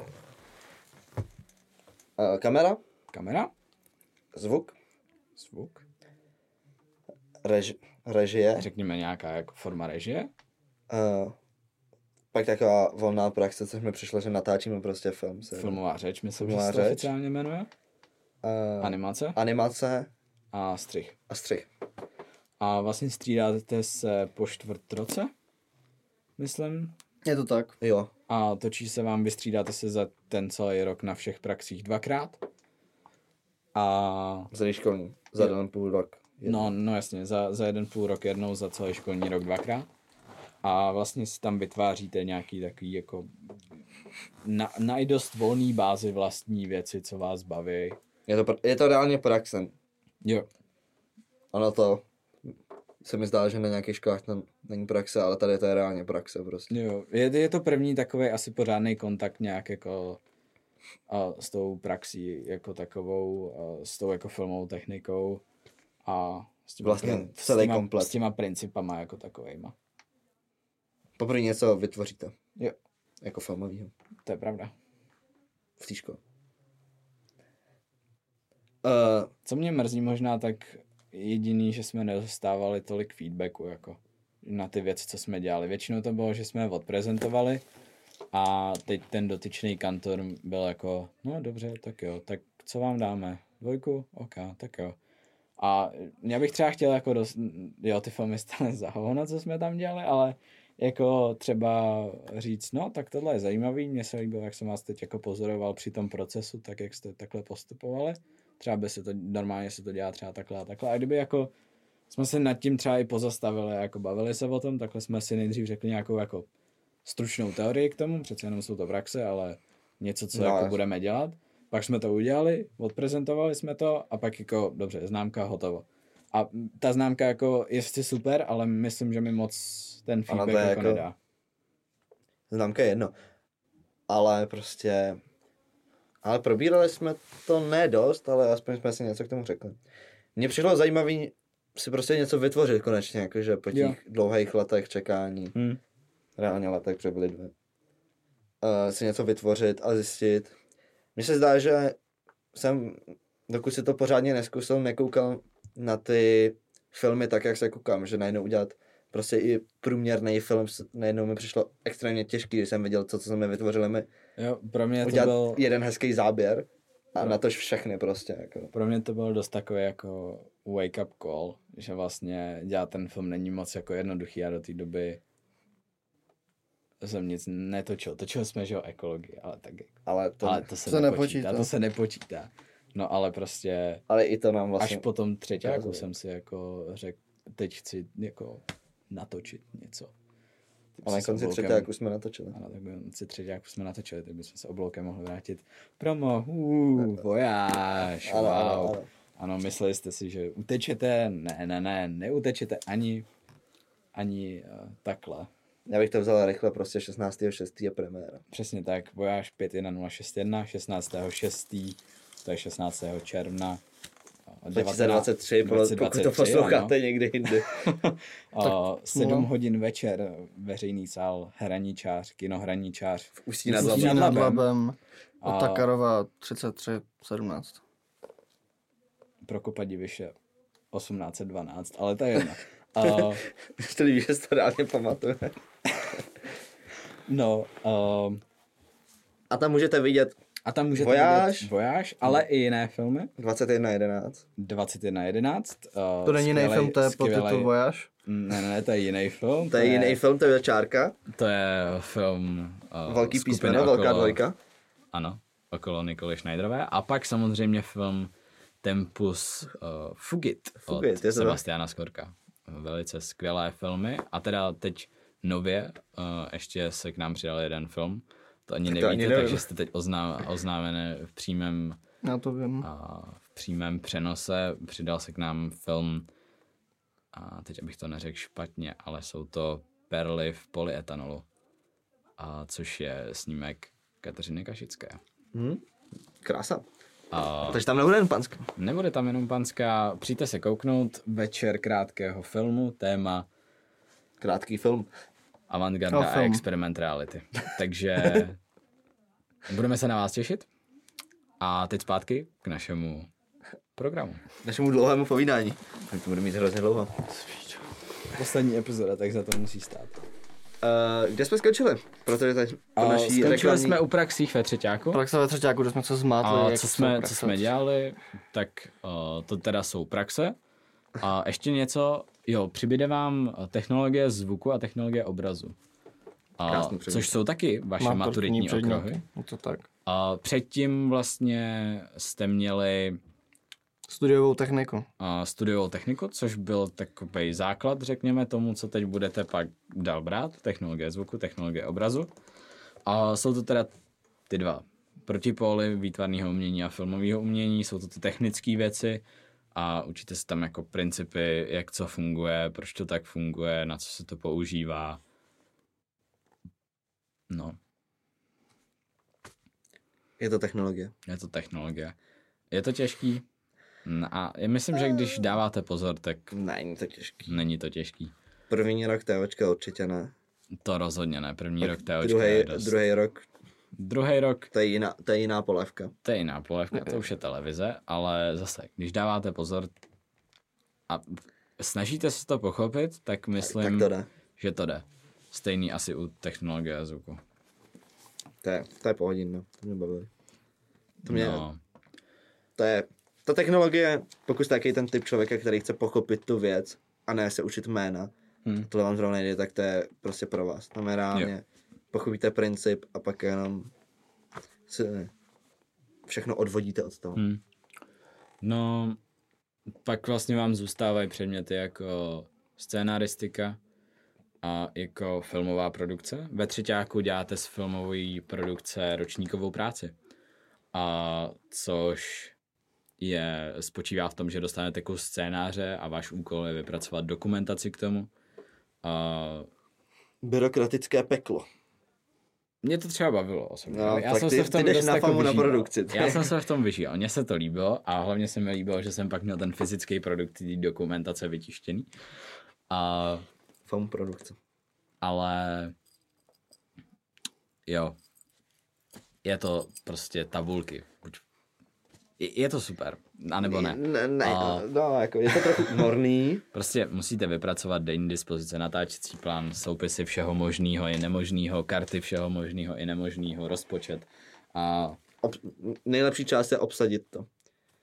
Uh, kamera. Kamera. Zvuk. Zvuk. Rež, režie. Řekněme nějaká jako forma režie. Uh, pak taková volná praxe, což mi přišlo, že natáčíme prostě film. Se Filmová řeč, myslím, že se to oficiálně jmenuje. Uh, animace. Animace. A střih. A střih. A vlastně střídáte se po čtvrt roce, myslím. Je to tak. Jo. A točí se vám, vystřídáte se za ten celý rok na všech praxích dvakrát. A... Za školní, za jeden půl rok. Jednou. No, no jasně, za, za jeden půl rok jednou, za celý školní rok dvakrát. A vlastně si tam vytváříte nějaký takový jako... Na, na dost volný bázi vlastní věci, co vás baví. Je to, je to reálně praxe. Jo. Ono to se mi zdá, že na nějakých školách tam není praxe, ale tady to je reálně praxe prostě. Jo, je, je to první takový asi pořádný kontakt nějak jako a, s tou praxí jako takovou, a, s tou jako filmovou technikou a s těma, vlastně pr- celý s těma, komplet. S těma principama jako takovejma. Poprvé něco vytvoříte. Jo. Jako filmovýho. To je pravda. V té škole. Uh, co mě mrzí možná tak jediný, že jsme nedostávali tolik feedbacku jako na ty věci, co jsme dělali. Většinou to bylo, že jsme je odprezentovali a teď ten dotyčný kantor byl jako, no dobře, tak jo, tak co vám dáme? Dvojku? OK, tak jo. A já bych třeba chtěl jako, dost, jo, ty filmy stále za hovno, co jsme tam dělali, ale jako třeba říct, no tak tohle je zajímavý, mně se líbilo, jak jsem vás teď jako pozoroval při tom procesu, tak jak jste takhle postupovali. Třeba by se to, normálně se to dělá třeba takhle a takhle. A kdyby jako, jsme se nad tím třeba i pozastavili, jako bavili se o tom, takhle jsme si nejdřív řekli nějakou jako stručnou teorii k tomu, přece jenom jsou to praxe, ale něco, co no, jako budeme dělat. Pak jsme to udělali, odprezentovali jsme to a pak jako, dobře, známka, hotovo. A ta známka jako je sice super, ale myslím, že mi moc ten feedback jako, jako nedá. Známka je jedno, ale prostě... Ale probírali jsme to ne dost, ale aspoň jsme si něco k tomu řekli. Mně přišlo zajímavý si prostě něco vytvořit konečně, jakože po těch jo. dlouhých letech čekání, hmm. reálně letech přebyly dvě, uh, si něco vytvořit a zjistit. Mně se zdá, že jsem, dokud si to pořádně neskusil, nekoukal na ty filmy tak, jak se koukám, že najednou udělat prostě i průměrný film, najednou mi přišlo extrémně těžký, když jsem viděl to, co jsme vytvořili my. Jo, pro mě to byl... jeden hezký záběr a no. natož všechny prostě. Jako. Pro mě to bylo dost takový jako wake up call, že vlastně dělat ten film není moc jako jednoduchý a do té doby jsem nic netočil. Točil jsme, že o ekologii, ale tak ale to, ale to se to nepočítá. nepočítá. To se nepočítá. No ale prostě ale i to nám vlastně až po tom třetíku jsem si jako řekl, teď chci jako... natočit něco. Ty a na konci třetíku jsme natočili. A na konci třetíku jsme natočili, tak bychom se obloukem mohli vrátit. Promo, uuu, vojáž, wow. Ano, ano, ano. ano, mysleli jste si, že utečete? Ne, ne, ne, neutečete ani, ani uh, takhle. Já bych to vzal rychle, prostě šestnáctého šestého je premiéra. Přesně tak, vojáž pět jedna nula šest jedna, šestnáctého šestého, to je šestnáctého června. dvacet dvacet tři, pokud to posloucháte ano. někdy jindy. sedm hodin večer, veřejný sál, Hraničář, kinohraničář. V Ústí nad Labem. nad Labem, od Takarova třicet tři sedmnáct. Prokopa Diviše osmnáct dvanáct, ale to je jedna. Ještě líbí, že to reálně pamatuje. No. Uh, a tam můžete vidět A tam můžete vojáž, vidět vojáž, ale i jiné filmy. dvacet jedna jedenáct. dvacet jedna jedenáct. Uh, to není jiný film, to je pod titul Vojáž? Ne, ne, to je jiný film. To je jiný film, to je Čárka. To je film uh, Velký písmeno, okolo, Velká dvojka. Ano, okolo Nikoly Schneiderové. A pak samozřejmě film Tempus uh, Fugit, Fugit od Sebastiana Skorka. Velice skvělé filmy. A teda teď nově uh, ještě se k nám přidal jeden film. To ani tak nevíte, to ani takže jste teď oznám, oznámené v přímém, já to vím. Uh, v přímém přenose. Přidal se k nám film, a teď abych to neřekl špatně, ale jsou to Perly v polyetanolu, a což je snímek Kateřiny Kašické. Hmm. Krása. A... takže tam nebude jenom Panská. Nebude tam jenom Panská. Přijďte se kouknout. Večer krátkého filmu, téma... krátký film. Avantgarda no, film. A experiment reality. Takže budeme se na vás těšit. A teď zpátky k našemu programu. K našemu dlouhému povídání. Tak to bude mít hrozně dlouho. Poslední epizoda, tak za to musí stát. Uh, kde jsme skončili? Protože teď po naší skončili reklamní... jsme u praxích ve třeťáku. Praxe ve třeťáku, kde jsme co zmátli. A co jsme, co jsme dělali, tak uh, to teda jsou praxe. A ještě něco, jo, přibyde vám technologie zvuku a technologie obrazu. A, což jsou taky vaše maturitní, maturitní předmět, okruhy. To tak. A předtím vlastně jste měli... studiovou techniku. A studiovou techniku, což byl takový základ, řekněme, tomu, co teď budete pak dál brát. Technologie zvuku, technologie obrazu. A jsou to teda ty dva protipóly výtvarného umění a filmového umění. Jsou to ty technické věci a učíte se tam jako principy, jak co funguje, proč to tak funguje, na co se to používá. No. Je to technologie. Je to technologie. Je to těžký? No a myslím, že když dáváte pozor, tak... není to těžký. Není to těžký. První rok téočka určitě ne. To rozhodně ne, první tak rok téočka druhej, je dost. Druhý rok. Druhý rok. To je jiná, to je jiná polévka. To je jiná polévka, ne, to už je televize, ale zase, když dáváte pozor a snažíte se to pochopit, tak myslím, tak, tak to že to jde. Stejný asi u technologie a zvuku. To je, to je pohodin, no. To mě bavili. To mě... no. To je... ta technologie, pokud jste takový ten typ člověka, který chce pochopit tu věc a ne se učit jména, hmm. tohle vám zrovna nejde, tak to je prostě pro vás. Tam je reálně, pochopíte princip a pak jenom všechno odvodíte od toho. Hmm. No, pak vlastně vám zůstávají předměty jako scénaristika a jako filmová produkce. Ve třeťáku děláte z filmové produkce ročníkovou práci. A což... je, spočívá v tom, že dostanete kus scénáře a váš úkol je vypracovat dokumentaci k tomu. Uh, Byrokratické peklo. Mě to třeba bavilo osobně. No, já jsem ty, se v tom ty jdeš na FAMU na produkci. Tak. Já jsem se v tom vyžil. Mně se to líbilo a hlavně se mi líbilo, že jsem pak měl ten fyzický produkt, ty dokumentace vytištěný. Uh, FAMU produkce. Ale jo, je to prostě tabulky. Je to super, anebo ne? Ne, ne a... no, jako je to trochu morný. Prostě musíte vypracovat denní dispozice, natáčecí plán, soupisy všeho možného i nemožného, karty všeho možného i nemožného, rozpočet. A... Ob... nejlepší část je obsadit to.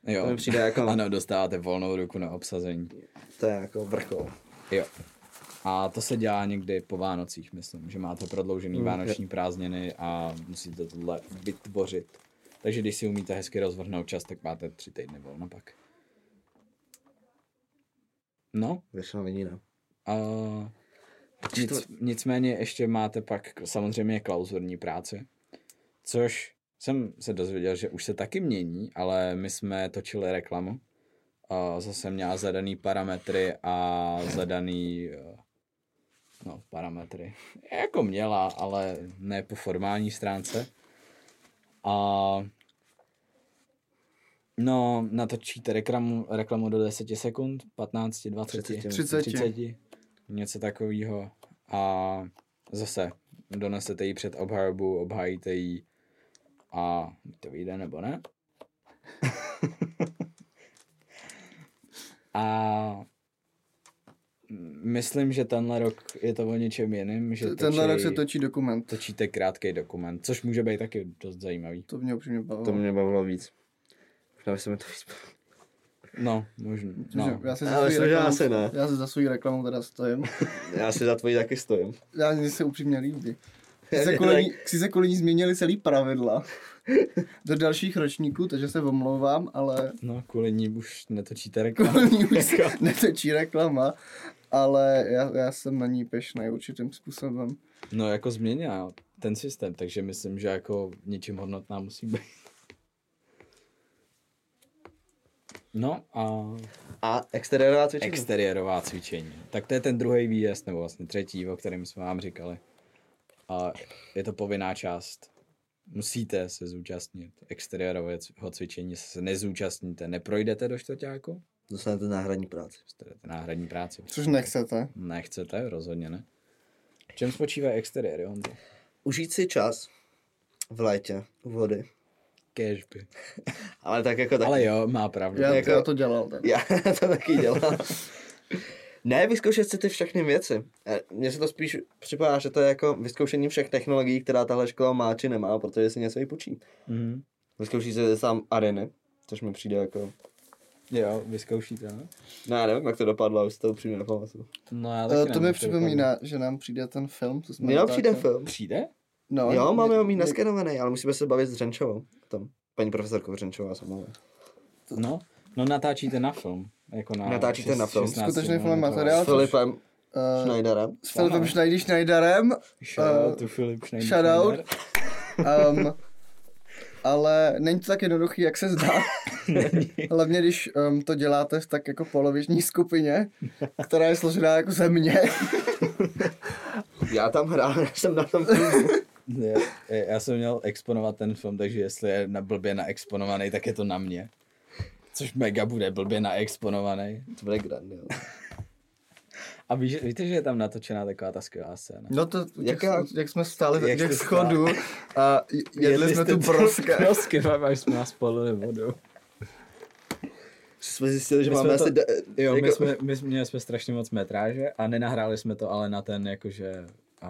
Jo, to mi přijde jako... ano, dostáváte volnou ruku na obsazení. To je jako vrchol. Jo. A to se dělá někdy po Vánocích, myslím, že máte prodloužený mm, vánoční je. prázdniny a musíte tohle vytvořit. Takže když si umíte hezky rozvrhnout čas, tak máte tři týdny volno pak. No. Většinou není, ne. Uh, nic, nicméně ještě máte pak samozřejmě klauzurní práci, což jsem se dozvěděl, že už se taky mění, ale my jsme točili reklamu. Uh, zase měla zadaný parametry a zadaný... Uh, no, parametry. Jako měla, ale ne po formální stránce. A no, natočíte reklamu, reklamu do deset sekund, patnáct, dvacet, třicet, třicet. Něco takového. A zase donesete ji před obhajobu, obhajíte ji a to vyjde nebo ne. A myslím, že tenhle rok je to o něčem jiným, že točí, tenhle rok se točí dokument. Točíte krátký dokument, což může být taky dost zajímavý. To mě upřímně bavilo. To mě bavilo víc. Možná se mi to víc bavilo. No, možná. No. Já, já, já si za svou reklamu teda stojím. Já si za tvoji taky stojím. Já si upřímně líbí. Jsi se kvůli ní změnili celý pravidla do dalších ročníků, takže se omlouvám, ale... No, kvůli ní už netočíte reklama. Kvůli ní už netočí reklama, ale já, já jsem na ní pešnej určitým způsobem. No, jako změnila ten systém, takže myslím, že jako něčím hodnotná musí být. No a... A exteriérová cvičení. Exteriérová cvičení. Tak to je ten druhý výjezd, nebo vlastně třetí, o kterém jsme vám říkali. A je to povinná část. Musíte se zúčastnit exteriérového cvičení. Se nezúčastníte, neprojdete do čtvrťáku. Dostanete náhradní práci. Dostanete náhradní práci. Což nechcete. Nechcete, rozhodně ne. V čem spočívá exteriér, Honzo? Užít si čas v létě, u vody. Kežby. Ale tak jako tak. Ale jo, má pravdu. Já, jako, já to dělal. Tak. Já to taky dělal. Ne, vyzkoušet si ty všechny věci. Mně se to spíš připadá, že to je jako vyzkoušení všech technologií, která tahle škola má či nemá, protože si něco vypočí. Mm. Vyzkouší se sám areny, což mi přijde jako... Jo, vyzkoušíte, ne? No já nevím, jak to dopadlo, už si to upřímně nepamatuju. No já taky uh, To mi připomíná, dopadne. Že nám přijde ten film. Co jsme jo, dotáčili. Přijde film. Přijde? No, jo, máme ho mít naskenovaný, ale musíme se bavit s Řenčovou. Tam, paní profesorkou Řenčová se mluví. No, no natáčíte na film. Jako na natáčíte šest, na film. Skutečný film materiál. S Filipem uh, Schneiderem. S Filipem Schneider, Schneiderem. Shoutout uh, Filip Schneider. Shoutout. Um, ale není to tak jednoduchý, jak se zdá. Hlavně když um, to děláte v tak jako poloviční skupině, která je složená jako ze mě. Já tam hrál, já jsem na tom filmu. Já, já jsem měl exponovat ten film, takže jestli je na blbě naexponovaný, tak je to na mě. Což mega bude blbě naexponovaný. To bude grand, jo. A víš, víte, že je tam natočená taková ta skvělá scéna? No to, jak, jak, jak jsme stáli ve těch schodů a jedli, jedli jsme tu broska. Brosky, máme, až jsme nás polili vodou. Jsme zjistili, že my máme asi... Da, jo, jako... my, jsme, my měli jsme strašně moc metráže a nenahráli jsme to ale na ten jakože uh,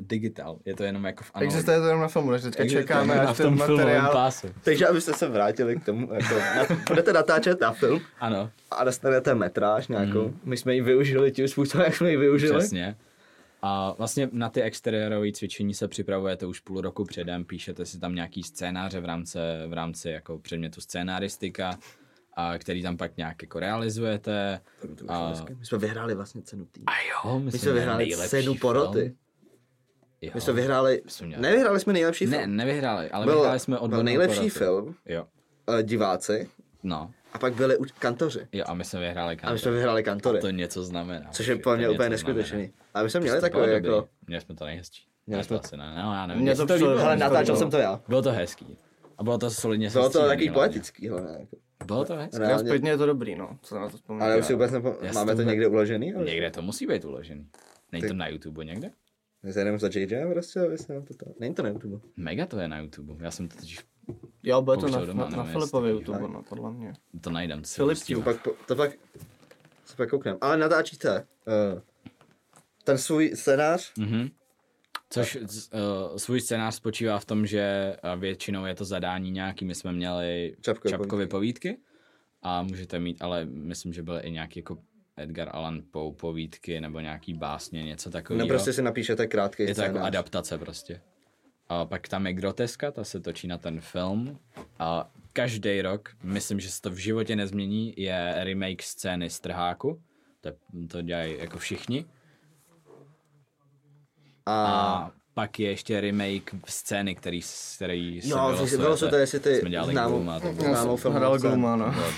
digital. Je to jenom jako v analogii. Existuje to jenom na filmu, než teďka Existe čekáme na ten materiál. Pásu. Takže abyste se vrátili k tomu, jako, na, budete natáčet na film ano. A dostanete metráž nějakou. Mm. My jsme ji využili tím způsobem, jak jsme ji využili. Přesně. A vlastně na ty exteriérové cvičení se připravujete už půl roku předem, píšete si tam nějaký scénáře v rámci, v rámci jako předmětu scénaristika. A který tam pak nějak jako realizujete. A... My jsme vyhráli vlastně cenu tým. A jo, my, my jsme vyhráli cenu poroty. Jo. My jsme vyhráli, my jsme měli... nevyhráli jsme nejlepší film. Ne, nevyhráli, ale byl, vyhráli jsme odbornou porotu. Byl nejlepší poroty. Film, jo. Diváci, no. A pak byli kantoři. Jo, a my jsme vyhráli kantory. A my jsme vyhráli kantory. A to něco znamená. Což je pro mě úplně neskutečný. A my jsme měli takové jako... Měli jsme to nejhezčí. Měli jsme to asi, ne, no já nevím. Ale natáčel jsem to já. Bylo to hezký. A bylo to solidně sestřílený. Bylo to takový poetický. Bylo to hezky. No, zpětně je to dobrý, no. Co na to vzpomínám. Ale už si vůbec nepo- máme to někde uložený? Ale... Někde to musí být uložený. Není ty... to na YouTube někde? My se jdeme za J J prostě, aby se nám to tam... Není to na YouTube. Mega to je na YouTube. Já jsem to totiž... Jo, bude to na, doma, na, na Filipově YouTube, tak. No, podle mě. To najdem. Filip, pak, to pak... Se pak kouknem. Ale natáčíte uh, ten svůj scénář. Mm-hmm. Což uh, svůj scénář spočívá v tom, že většinou je to zadání nějaký, my jsme měli Čapkovy povídky a můžete mít, ale myslím, že byly i nějaký jako Edgar Allan Poe povídky nebo nějaký básně, něco takového. No prostě si napíšete krátký scénář. Je to jako adaptace prostě. A pak tam je groteska, ta se točí na ten film a každý rok, myslím, že se to v životě nezmění, je remake scény z Trháku, to, to dělají jako všichni. A... a pak je ještě remake scény, který, který se jo, bylo se to, jestli ty známou filmovou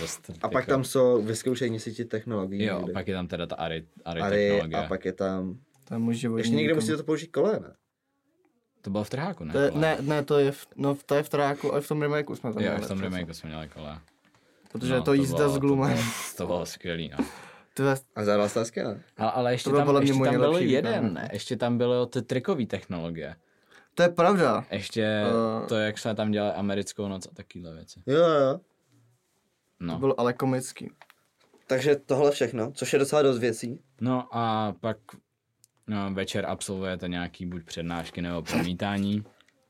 scénu. A pak tam jsou vyzkoušení si těch technologií. Jo, a pak je tam teda ta Ary, Ary, Ary technologie. A pak je tam... tam už ještě někde musíte to použít kole, ne? To bylo v Trháku, ne? To je, ne, ne, to je v, no, to je v Trháku, ale v tom remakeu jsme tam jo, měli. Jo, v tom remakeu jsme měli kole. Protože no, to jízda z Gluma. To bylo skvělý, no. A za vlastnářské, ne? Ale, ale ještě tam, ještě tam byl jeden, ne? Ještě tam byly ty trikové technologie. To je pravda. Ještě uh... to, jak se tam dělali americkou noc a takovýhle věci. Jo, jo. No. To bylo ale komický. Takže tohle všechno, což je docela dost věcí. No a pak no, večer absolvujete nějaký buď přednášky nebo promítání.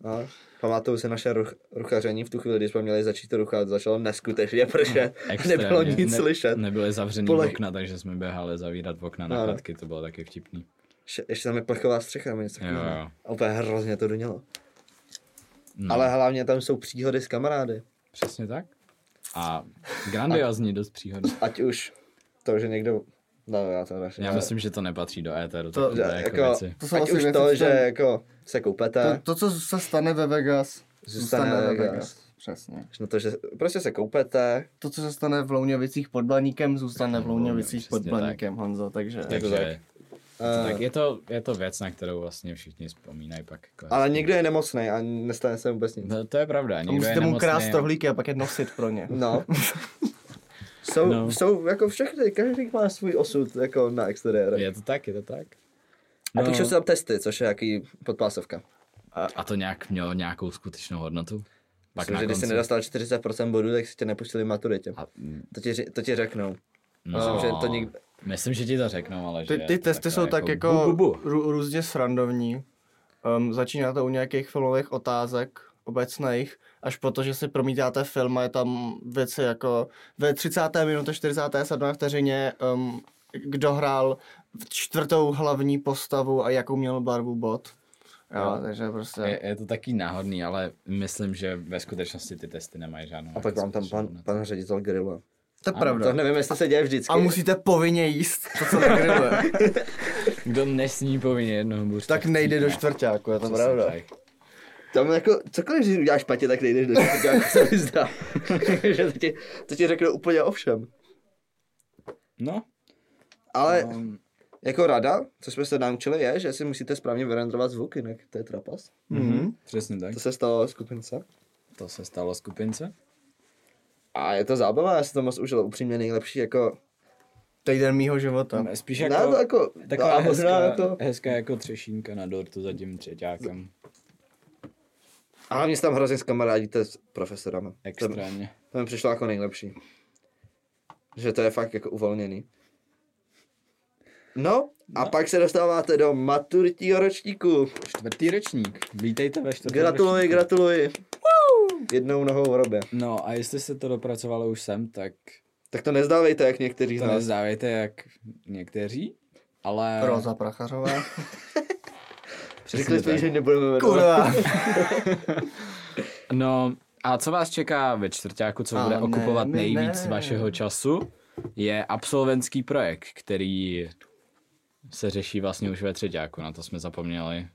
No, pamatuju si naše ruch, ruchaření v tu chvíli, když jsme měli začít ruchat, začalo neskutečně pršet, no, nebylo nic ne, slyšet. Nebyly zavřený Polech... okna, takže jsme běhali zavírat okna na no, chatky, to bylo taky vtipný. ještě tam je plechová střecha, nebo něco takového. A úplně hrozně to donělo. No. Ale hlavně tam jsou příhody s kamarády. Přesně tak. A grandiozní dost příhody. Ať už to, že někdo... No, já, to já myslím, že to nepatří do éteru. To, to, jako, jako to jsou asi už věci, to, že jako se koupete. To, to, co se stane ve Vegas, zůstane ve Vegas. Vegas. Přesně. No to, že prostě se koupete. To, co se stane v Louňovicích pod Blaníkem, zůstane v Louňovicích pod Blaníkem, tak. Honzo, takže... takže tak. Uh, tak je to, je to věc, na kterou vlastně všichni vzpomínají pak. Jako ale někdo je nemocný a nestane se vůbec nic. No, to je pravda. A musíte mu krást rohlíky a pak je nosit pro ně. No. Jsou, no. jsou jako všechny, každý má svůj osud jako na exteriéru. Je to tak, je to tak. No. A píšou se tam testy, což je jaký podpásovka. A, a to nějak mělo nějakou skutečnou hodnotu? Pak myslím, na že konci. Když jsi nedostal čtyřicet procent bodů, tak si tě nepustili maturitě. A... To, ti, to ti řeknou. No. Myslím, že to nikdy... Myslím, že ti to řeknou, ale ty, že... Ty testy jsou tak jako, jako bu, bu, bu. Rů, různě srandovní. Um, začíná to u nějakých filmových otázek obecných, až protože si promítáte film a je tam věci jako ve třicáté minutě, čtyřicáté sedmé vteřině, um, kdo hrál čtvrtou hlavní postavu a jakou měl barvu bod. Jo, no, takže prostě... Je, je to taky náhodný, ale myslím, že ve skutečnosti ty testy nemají žádnou... A pak vám tam pan, pan ředitel grilla. To je pravda. To nevím, jestli se děje vždycky. A musíte povinně jíst to, co na grillu. Kdo nesní povinně jednoho buřku. Tak nejde do čtvrťáku, je to pravda. Tam jako, cokoliv, když uděláš patě, tak nejdeš do čtvrťáku, se mi zdá. to, ti, to ti řeknu úplně o všem. No. Ale um. jako rada, co jsme se naučili, je, že si musíte správně vyrendrovat zvuk, jinak to je trapas. Mm-hmm. Přesně tak. To se stalo skupince. To se stalo skupince. A je to zábava, já jsem to moc užil, upřímně nejlepší jako... Týden mýho života. No, spíš jako, no, jako taková no, hezká, to... hezká jako třešínka na dortu za tím třeťákem. A hlavně se tam hrozně zkamarádíte s profesorama. Extrémně. To mi přišlo jako nejlepší. Že to je fakt jako uvolněný. No, a no. pak se dostáváte do maturitního ročníku. Čtvrtý ročník. Vítejte ve čtvrtém Gratuluji, ročníku. gratuluji. Jednou nohou v hrobě. No a jestli se to dopracovalo už sem, tak... Tak to nezdávejte, jak někteří z nás. To nezdávejte, jak někteří, ale... Roza Prachařová. Řekli jsme, že nebudeme jmenovat. No a co vás čeká ve čtvrťáku, co a bude ne, okupovat nejvíc ne. vašeho času, je absolventský projekt, který se řeší vlastně už ve třeťáku, na to jsme zapomněli.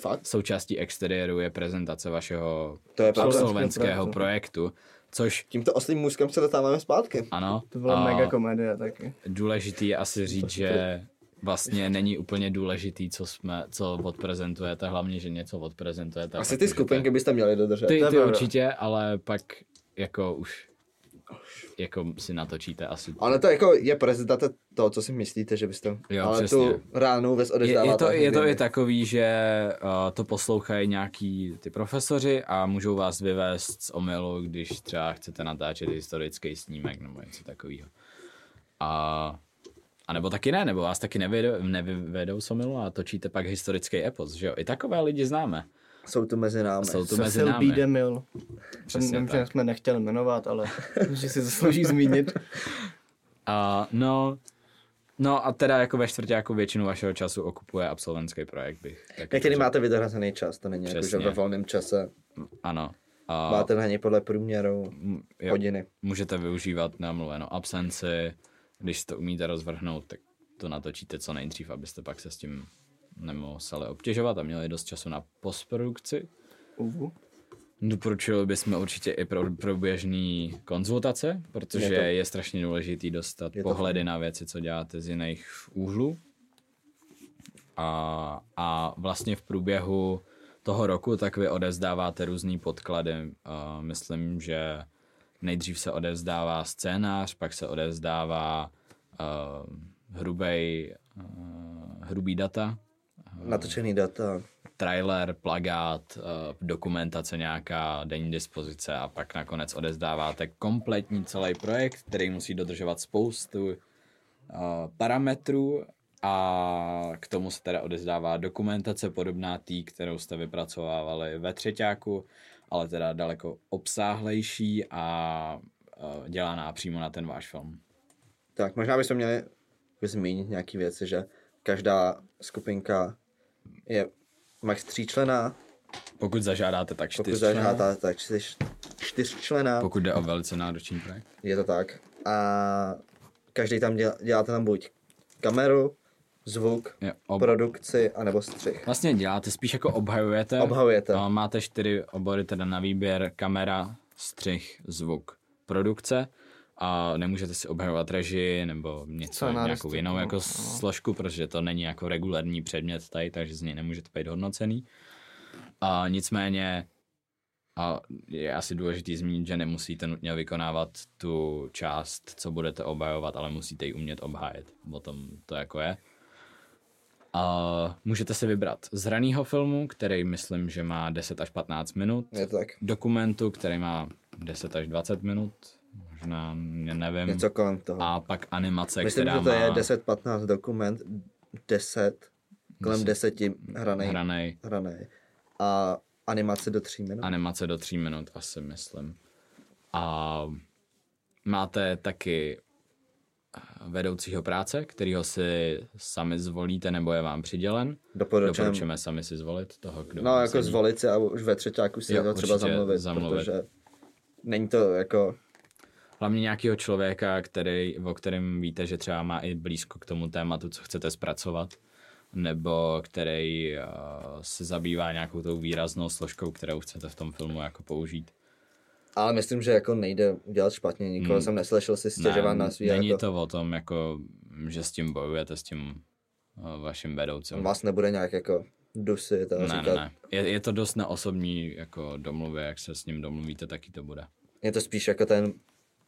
Fakt? Součástí exteriéru je prezentace vašeho absolventského projektu, což... Tímto oslým můzkem se dostáváme zpátky. Ano. To byla mega komedie taky. Důležitý je asi říct, že vlastně není úplně důležitý, co jsme, co odprezentujete, hlavně, že něco odprezentujete. Asi ty skupinky byste měli dodržet. Ty, ty určitě, ale pak jako už jako si natočíte asi. Ale to jako je prezentace toho, co si myslíte, že byste... Jo, ale přesně. Tu ránu vůbec odezdáváte. Je, je to, je to i takový, že uh, to poslouchají nějaký ty profesoři a můžou vás vyvést z omylu, když třeba chcete natáčet historický snímek nebo něco takového. A, a nebo taky ne, nebo vás taky nevyvedou, nevyvedou z omylu a točíte pak historický epos, že jo? I takové lidi známe. Jsou tu mezi námi. Jsou tu mezi námi. Cecil B. DeMille. Nevím, že jsme nechtěli jmenovat, ale že si zaslouží zmínit. Uh, no, no a teda jako ve čtvrťáku většinu vašeho času okupuje absolventský projekt. Bych. Někdy máte vyhrazený čas, to není jako, že ve volném čase. Ano. Uh, máte na něj podle průměru jo, hodiny. Můžete využívat namluvenou absenci, když to umíte rozvrhnout, tak to natočíte co nejdřív, abyste pak se s tím nemuseli obtěžovat a měli dost času na postprodukci. Uh-huh. Doporučili bychom určitě i pro proběžný konzultace, protože je, to... je strašně důležitý dostat je pohledy to... na věci, co děláte z jiných úhlů. A, a vlastně v průběhu toho roku tak vy odevzdáváte různý podklady. Uh, myslím, že nejdřív se odevzdává scénář, pak se odevzdává uh, hrubej, uh, hrubý data, natočený data. Trailer, plakát, dokumentace nějaká, denní dispozice a pak nakonec odevzdáváte kompletní celý projekt, který musí dodržovat spoustu parametrů a k tomu se teda odevzdává dokumentace podobná tý, kterou jste vypracovávali ve třeťáku, ale teda daleko obsáhlejší a dělaná přímo na ten váš film. Tak možná bychom měli zmínit nějaké věci, že Každá skupinka je max tříčlená. Pokud zažádáte, tak čtyřčlená. Pokud zažádáte, tak čtyřčlená. Pokud jde o velice náročný projekt. Je to tak. A každý tam děl, děláte tam buď kameru, zvuk, je, ob... produkci, anebo střih. Vlastně děláte, spíš jako obhajujete. Obhajujete. A máte čtyři obory teda na výběr: kamera, střih, zvuk, produkce. A nemůžete si obhajovat režii nebo něco, nějakou jinou jako složku, protože to není jako regulární předmět tady, takže z něj nemůžete být hodnocený. A nicméně a je asi důležitý zmínit, že nemusíte nutně vykonávat tu část, co budete obhajovat, ale musíte ji umět obhájit. O tom to jako je. A můžete si vybrat z raného filmu, který myslím, že má deset až patnáct minut. Je to tak. Dokumentu, který má deset až dvacet minut. Možná, nevím. Něco kolem toho. A pak animace, myslím, která má... Myslím, že to má... je deset patnáct dokument, deset, kolem deseti hranej. Hranej. Hranej. A animace do tří minut. Animace do tří minut, asi myslím. A máte taky vedoucího práce, kterýho si sami zvolíte, nebo je vám přidělen. Doporučujem. Doporučujeme sami si zvolit toho, kdo... No, jako sedí. Zvolit si a už ve třetíku si to třeba zamluvit, zamluvit, protože není to jako... Hlavně nějakého člověka, který, o kterém víte, že třeba má i blízko k tomu tématu, co chcete zpracovat, nebo který uh, se zabývá nějakou tou výraznou složkou, kterou chcete v tom filmu jako použít. Ale myslím, že jako nejde udělat špatně, nikoho hmm. jsem neslyšel si stěžovat ne, na svý. Není jako... to o tom, jako, že s tím bojujete, s tím uh, vaším vedoucím. Vás nebude nějak jako dusit. Ne, říkat... ne, je, je to dost neosobní jako domluvě, jak se s ním domluvíte, taky to bude. Je to spíš jako ten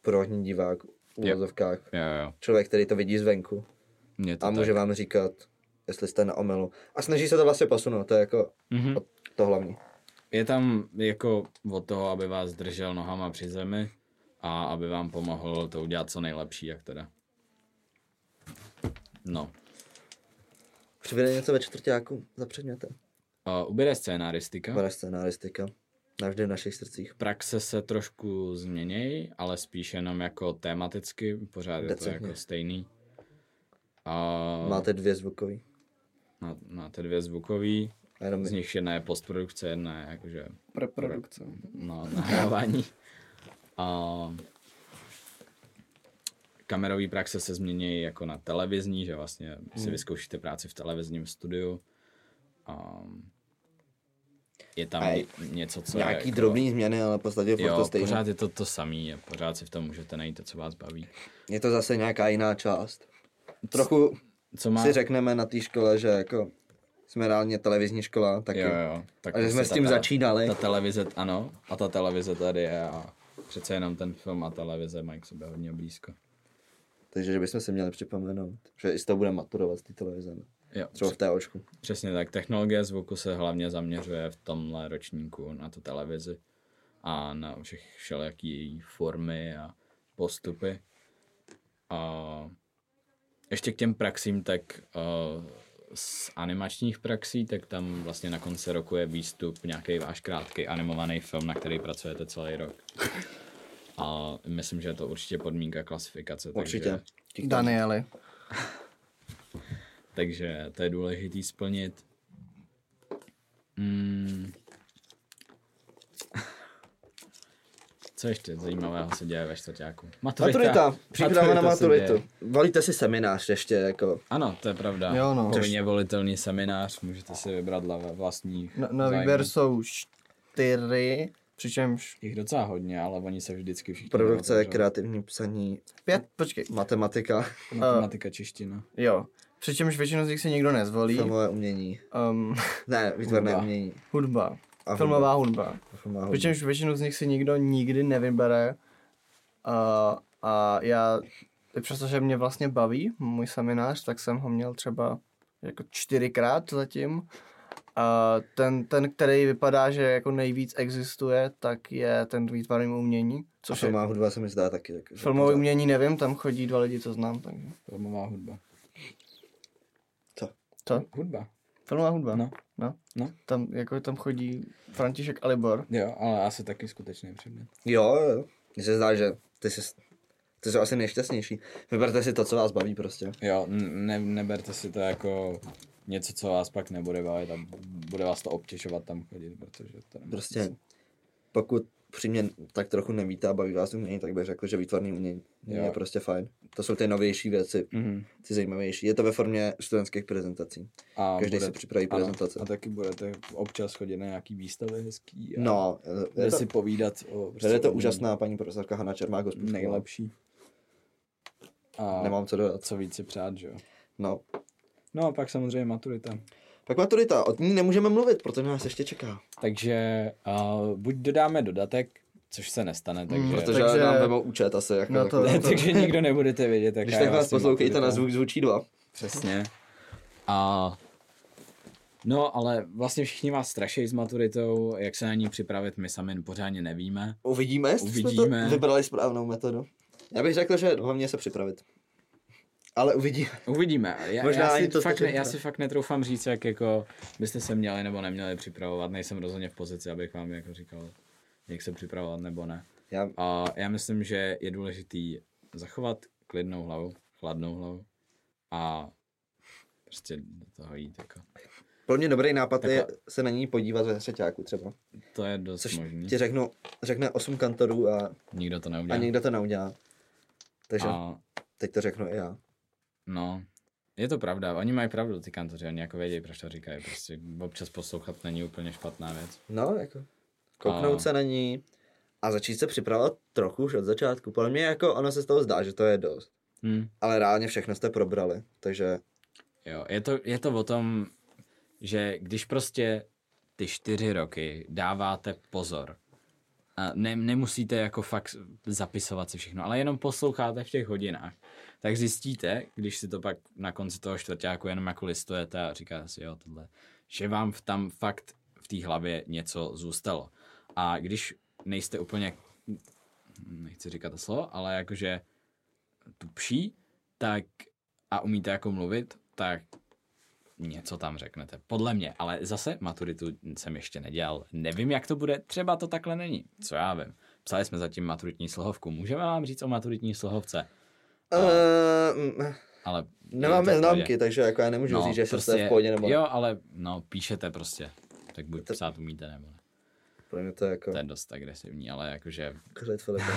prvotní divák v úvozovkách. Člověk, který to vidí zvenku to a může tak. vám říkat, jestli jste na omylu. A snaží se to vlastně posunout, to je jako mm-hmm. to hlavní. Je tam jako od toho, aby vás držel nohama při zemi a aby vám pomohl to udělat co nejlepší, jak teda. No. Přiběde něco ve čtvrťáku za předmětem? Uh, ubyde scénaristika. Ubyde scénaristika. Navždy v našich srdcích. Praxe se trošku změnějí, ale spíš jenom jako tematicky, pořád je Decentně. To jako stejný. A... Máte dvě zvukový. Má, máte dvě zvukový, jenom... z nich jedna je postprodukce, jedna je jakože... Preprodukce. No, nahrávání. A... Kamerový praxe se změní jako na televizní, že vlastně hmm. si vyzkoušíte práci v televizním studiu. A... Je tam Aj, něco, co nějaký jako... drobný změny, ale v podstatě furt to stejné. Pořád je to to samý a pořád si v tom můžete najít to, co vás baví. Je to zase nějaká jiná část. Trochu co má... si řekneme na té škole, že jako jsme reálně televizní škola taky. Jo, jo. Tak a že jsme s tím ta, začínali. Ta televize, ano, a ta televize tady je a přece jenom ten film a televize mají k sobě hodně blízko. Takže že bychom si měli připomenout, že i z toho budeme maturovat z té televize. Jo, třeba v té očku. Přesně tak. Technologie zvuku se hlavně zaměřuje v tomhle ročníku na tu televizi a na všech všelijaký formy a postupy. A ještě k těm praxím, tak uh, z animačních praxí, tak tam vlastně na konci roku je výstup nějaký váš krátký animovaný film, na který pracujete celý rok. A myslím, že je to určitě podmínka klasifikace. Určitě. Takže... Danieli. Takže to je důležitý splnit. Hmm. Co ještě zajímavého se děje ve čtvrťáku? Maturita. Maturita. Příprava na maturitu. Volíte si seminář ještě jako. Ano, to je pravda. Jo, no. Povinně volitelný seminář, můžete si vybrat vlastní. Na, na výběr jsou čtyři, přičemž... Jich docela hodně, ale oni se vždycky všichni... Produkce, nevodou. Kreativní psaní... Pět, počkej. Matematika. Matematika, čeština. Jo. Přičemž většinou z nich se nikdo nezvolí. Filmové umění. Um, ne, výtvarné umění. Hudba. A filmová hudba. hudba. A filmová hudba. Přičemž většinou z nich se nikdo nikdy nevybere. A, a já, přestože mě vlastně baví můj seminář, tak jsem ho měl třeba jako čtyřikrát zatím. A ten, ten, který vypadá, že jako nejvíc existuje, tak je ten výtvarné umění. Což a filmová je, hudba se mi zdá taky. Tak, filmové umění nevím, tam chodí dva lidi, co znám. Takže. Filmová hudba. Co? Hudba. Filmová hudba. No. No. No. Tam, jako tam chodí František Alibor. Jo, ale asi taky skutečný předmět. Jo, jo. Mně se zdá, že ty jsi To jsou asi nejšťastnější. Vyberte si to, co vás baví prostě. Jo, ne, neberte si to jako něco, co vás pak nebude bavit a bude vás to obtěžovat tam chodit, protože to prostě si... pokud přímě tak trochu nevíte a baví vás umění, tak bych řekl, že výtvarný umění je prostě fajn. To jsou ty novější věci, mm-hmm. ty zajímavější. Je to ve formě studentských prezentací. A každý bude, si připraví ano, prezentace. A taky budete občas chodit na nějaký výstavy hezký. A no. Bude si povídat o... Prostě je to úžasná paní profesorka Hana Čermáková. Nejlepší. A nemám co dodat. Co víc si přát, že jo? No. No a pak samozřejmě maturita. Tak maturita, od ní nemůžeme mluvit, protože nás ještě čeká. Takže uh, buď dodáme dodatek, což se nestane, takže... Mm, protože takže... nám vemou účet asi. Jako no to, to. Takže nikdo nebudete vědět, jaká. Když tak vás poslouchejte na Zvuk zvučí dva. Přesně. A... No, ale vlastně všichni vás straší s maturitou, jak se na ní připravit, my sami pořádně nevíme. Uvidíme, jestli Uvidíme. jsme to vybrali správnou metodu. Já bych řekl, že hlavně se připravit. Ale uvidíme. Uvidíme. Já, Možná já, si, to fakt ne, já si fakt netroufám říct, jak jako byste se měli nebo neměli připravovat. Nejsem rozhodně v pozici, abych vám jako říkal, jak se připravovat nebo ne. Já... A já myslím, že je důležitý zachovat klidnou hlavu, chladnou hlavu a prostě do toho jít jako. Pro mě dobrý nápad tak je a... se na ní podívat ve třeťáku třeba. To je dost Což možný. Ti řeknu, řekne osm kantorů a nikdo to neudělá. A nikdo to neudělá. Takže a... teď to řeknu i já. No, je to pravda, oni mají pravdu ty kantoři, oni jako vědějí, proč to říkají, prostě občas poslouchat není úplně špatná věc. No, jako, kouknout a... se na ní a začít se připravovat trochu už od začátku, podle mě jako ono se z toho zdá, že to je dost, hmm. ale reálně všechno jste probrali, takže... Jo, je to, je to o tom, že když prostě ty čtyři roky dáváte pozor, a ne, nemusíte jako fakt zapisovat si všechno, ale jenom posloucháte v těch hodinách, tak zjistíte, když si to pak na konci toho čtvrťáku jenom jako listujete a říkáte si jo tohle, že vám tam fakt v té hlavě něco zůstalo. A když nejste úplně, nechci říkat to slovo, ale jakože tupší, tak a umíte jako mluvit, tak něco tam řeknete. Podle mě, ale zase maturitu jsem ještě nedělal. Nevím, jak to bude, třeba to takhle není, co já vím. Psali jsme zatím maturitní slohovku, můžeme vám říct o maturitní slohovce? Uh, ale nemáme známky, takže jako já nemůžu no, říct, že prostě, jste v pohodě nebo ne. Jo, ale no, píšete prostě, tak buď to, psát umíte nebo ne. Pro mě to je jako... To je dost agresivní, ale jakože... Klid, Filipe.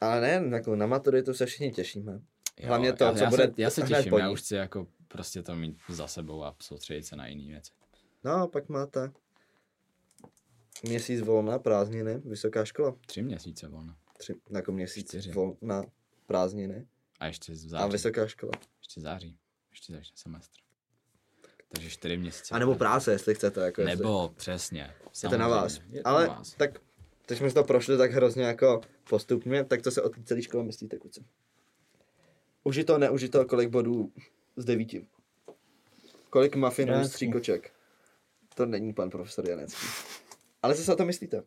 Ale ne, jako na maturitu se všichni těšíme. Hlavně jo, to, já, co já bude se, já se těším, já už chci jako prostě to mít za sebou a soustředit se na jiný věci. No, pak máte měsíc volna, prázdniny, vysoká škola. Tři měsíce volna. Tři, jako měsíc Čtyři. volna. Prázdniny. A ještě září. A vysoká škola. Ještě září. Ještě začne semestr. Takže čtyři měsíce. A nebo práce, jestli chcete. Jako nebo jestli... přesně. Samozřejmě. Je to na vás. Je to Ale na vás. Tak, když jsme to prošli tak hrozně jako postupně, tak to se od celé školy myslíte, kuce. Užito, neužito, kolik bodů z devíti? Kolik mafinů z tří koček? To není pan profesor Janáček. Ale co se o to myslíte?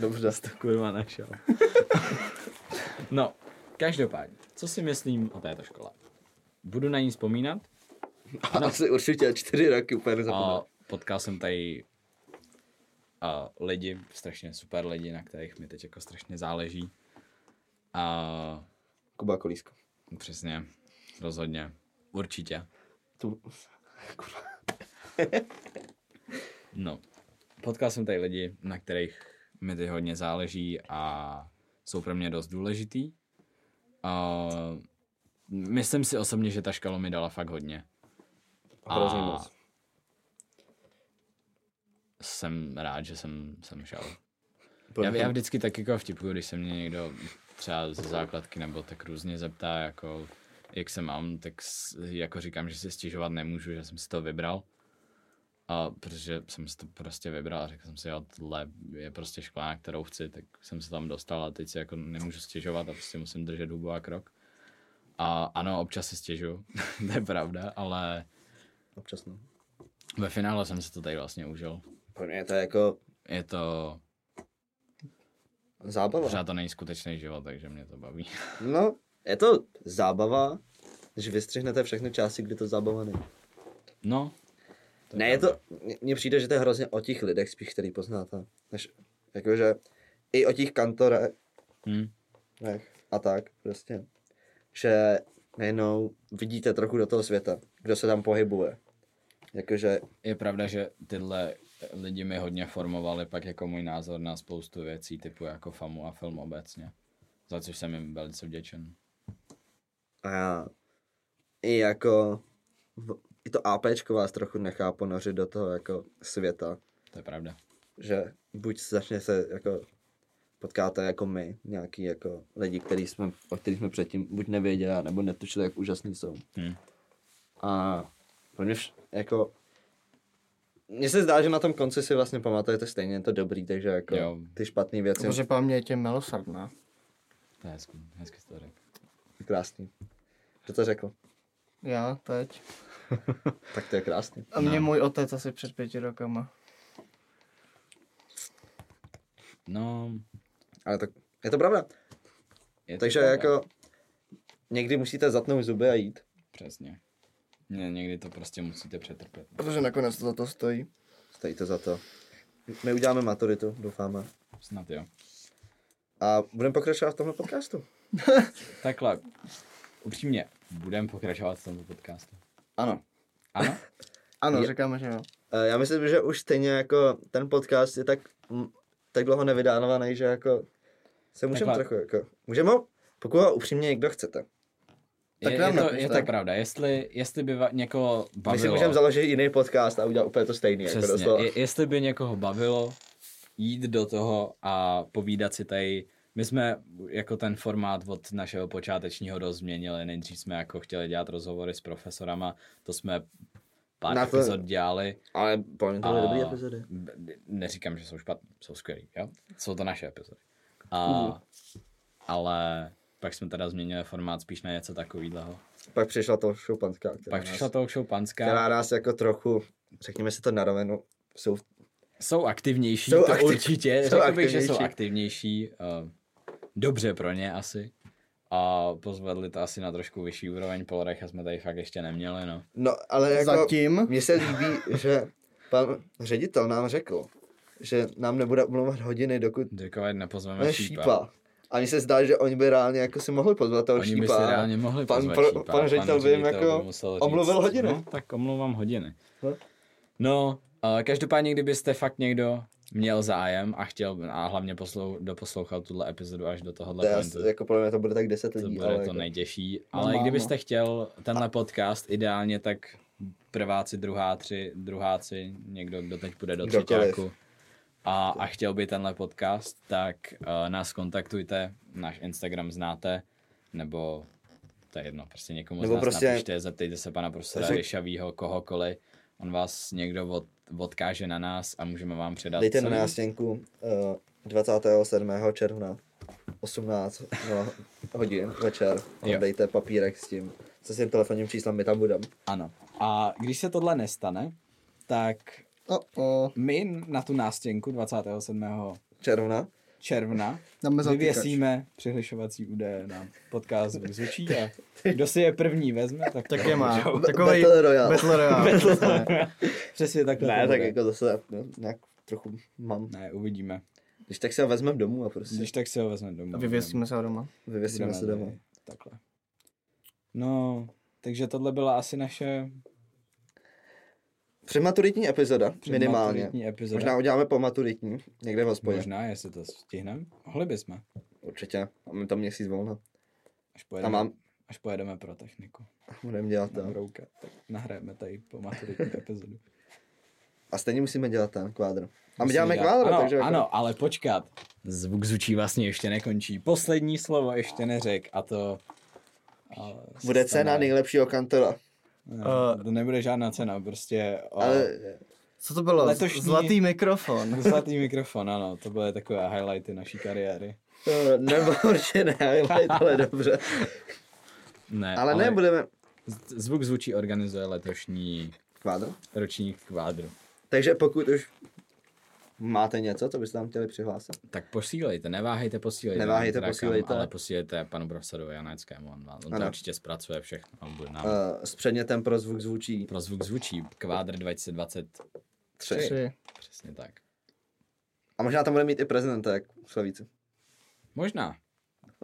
Dobře, já to kurva našel. No, každopádně, co si myslím o této škole? Budu na ní vzpomínat? Ano. Asi určitě čtyři roky úplně nezapomínám. Potkal jsem tady a, lidi, strašně super lidi, na kterých mi teď jako strašně záleží. A, Kuba Kolísko. Přesně, rozhodně, určitě. Tu. No, potkal jsem tady lidi, na kterých mi teď hodně záleží a jsou pro mě dost důležitý. Uh, myslím si osobně, že ta škola mi dala fakt hodně. Hrozně moc. Jsem rád, že jsem, jsem šel. Já, já vždycky tak jako vtipuju, když se mě někdo třeba ze základky nebo tak různě zeptá, jako, jak se mám, tak jako říkám, že si stěžovat nemůžu, že jsem si to vybral. A protože jsem si to prostě vybral a řekl jsem si, jo, tohle je prostě škola, kterou chci, tak jsem se tam dostal a teď si jako nemůžu stěžovat a prostě musím držet hubu a krok. A ano, občas si stěžuju, to je pravda, ale... Občas no. Ve finále jsem si to tady vlastně užil. Pro mě to jako... Je to... Zábava. Protože to není skutečný život, takže mě to baví. No, je to zábava, že vystřihnete všechny části, kdy to zábava není. No. Ne, je to, mně přijde, že to je hrozně o těch lidech spíš, který poznáte, než jakože i o těch kantorech, Hmm. A tak prostě, že najednou vidíte trochu do toho světa, kdo se tam pohybuje. Jakože... Je pravda, že tyhle lidi mi hodně formovali pak jako můj názor na spoustu věcí typu jako FAMU a film obecně, za což jsem jim velice vděčen. A já i jako i to APčko vás trochu nechá ponořit do toho jako světa. To je pravda. Že buď začne se jako potkáte jako my, nějaký jako lidi, který jsme, o kterých jsme předtím buď nevěděli, nebo netušili, jak úžasný jsou. Hmm. A pro mě vš, jako mně se zdá, že na tom konci si vlastně pamatujete stejně to dobrý, takže jako jo. Ty špatný věci. Protože paměť je milosrdná. To je hezký, hezký to řekl. Krásný. Kdo to řekl? Já, teď. Tak to je krásný. A mě no. Můj otec asi před pěti rokama. No... Ale tak je to pravda. Je Takže to pravda. Jako někdy musíte zatnout zuby a jít. Přesně. Ne, někdy to prostě musíte přetrpět. Protože nakonec to za to stojí. Stojí to za to. My uděláme maturitu, doufáme. Snad jo. A budeme pokračovat v tomhle podcastu. Takhle, upřímně, budeme pokračovat v tomhle podcastu. Ano. Ano? Ano, je, říkáme, že jo. Já myslím, že už stejně jako ten podcast je tak... tak dlouho nevydánovaný, že jako se můžeme trochu jako, můžeme ho, pokud ho upřímně někdo chcete. Tak je, je, to, je to pravda, jestli, jestli by va, někoho bavilo. My si můžeme založit jiný podcast a udělat úplně to stejný. Přesně, jako doslova. Je, jestli by někoho bavilo jít do toho a povídat si tady, my jsme jako ten formát od našeho počátečního rozměnili, nejdřív jsme jako chtěli dělat rozhovory s profesorama, to jsme... Pár na epizod to... dělali. Ale pojďme to byly dobrý epizody. Neříkám, že jsou špatné, jsou skvělý, jo? Jsou to naše epizody. A, uh. Ale pak jsme teda změnili formát spíš na něco takovýhleho. Pak přišla to show Panská. Pak přišla to show Panská. Která nás jako trochu, řekněme si to na rovinu, jsou... Jsou aktivnější, jsou to aktiv... určitě. Jsou Řekl bych, že jsou aktivnější. Uh, dobře pro ně asi. A pozvedli to asi na trošku vyšší úroveň, Polrecha jsme tady fakt ještě neměli, no. No, ale jako, zatím. Mně se líbí, že pan ředitel nám řekl, že nám nebude umlouvat hodiny, dokud Děkovat, nepozveme šípa. šípa. A mně se zdá, že oni by reálně jako si mohli pozvat toho oni šípa. Oni by si reálně mohli pan, pozvat pro, šípa. Pan, pan ředitel by jim jako omluvil říct, hodiny. No, tak omluvám hodiny. No, no uh, každopádně, kdybyste fakt někdo... měl zájem a chtěl a hlavně poslou, doposlouchal tuhle epizodu až do tohohle to pointu. Jako podle mě to bude tak deset lidí. To bude ale to jako... nejtěžší, ale no, kdybyste chtěl tenhle a... podcast ideálně, tak prváci, druhá tři, druháci, někdo, kdo teď půjde do třetíku a, a chtěl by tenhle podcast, tak uh, nás kontaktujte, náš Instagram znáte, nebo to je jedno, prostě někomu nebo z nás prostě... napište, zeptejte se pana profesora Řek... Ryšavýho, kohokoliv, on vás někdo od odkáže na nás a můžeme vám předat. Dejte na nástěnku uh, dvacátého sedmého června osmnáct no, hodin večer. Dejte papírek s tím, se svým telefonním číslem, my tam budeme. Ano. A když se tohle nestane, tak Uh-oh. my na tu nástěnku dvacátého sedmého června června vyvěsíme přihlišovací údaje na podcast Zvuk zvučí a kdo si je první vezme, tak, tak je má. Takový Battle Royale. Battle Royale. Battle Royale. Přesně takhle. Ne, tak jako zase no, nějak trochu mám. Ne, uvidíme. Když tak se ho vezmeme domů a prostě. Když tak se ho vezmeme domů. A vyvěsíme se ho doma. Vyvěsíme Budeme se doma. Takhle. No, takže tohle byla asi naše... Přematuritní epizoda, minimálně. Epizoda. Možná uděláme pomaturitní, někde v hospodě. Možná, jestli to stihneme. Mohli bychom. Určitě, máme tam měsíc volna. Až pojedeme, mám... až pojedeme pro techniku. Budeme dělat tam. Brouka, tak nahrajeme tady pomaturitní epizodu. A stejně musíme dělat ten kvádr. A my děláme dělat... kvádr, ano, takže... Ano, jako... ale počkat. Zvuk zvučí vlastně ještě nekončí. Poslední slovo ještě neřek a to... Ale bude stane... cena nejlepšího kantora. No, uh, to nebude žádná cena, prostě... O... Ale, co to bylo? Letošní... Zlatý mikrofon. Zlatý mikrofon, ano, to byly takové highlighty naší kariéry. No, nebo určitě ne highlight, ale dobře. Ne, ale, ale nebudeme... Zvuk zvučí organizuje letošní... Kvádr? Ročník kvádru. Takže pokud už máte něco, co byste nám chtěli přihlásit? Tak posílejte, neváhejte, posílejte. Neváhejte, trakám, posílejte. Ale posílejte panu profesorovi Janáčkému, on, on to určitě zpracuje všechno. On bude nám... uh, s předmětem pro zvuk zvučí. Pro zvuk zvučí, kvádr dvacet dvacet tři. Tři. Přesně tak. A možná tam bude mít i prezidenta, jak v Slavíci. Možná.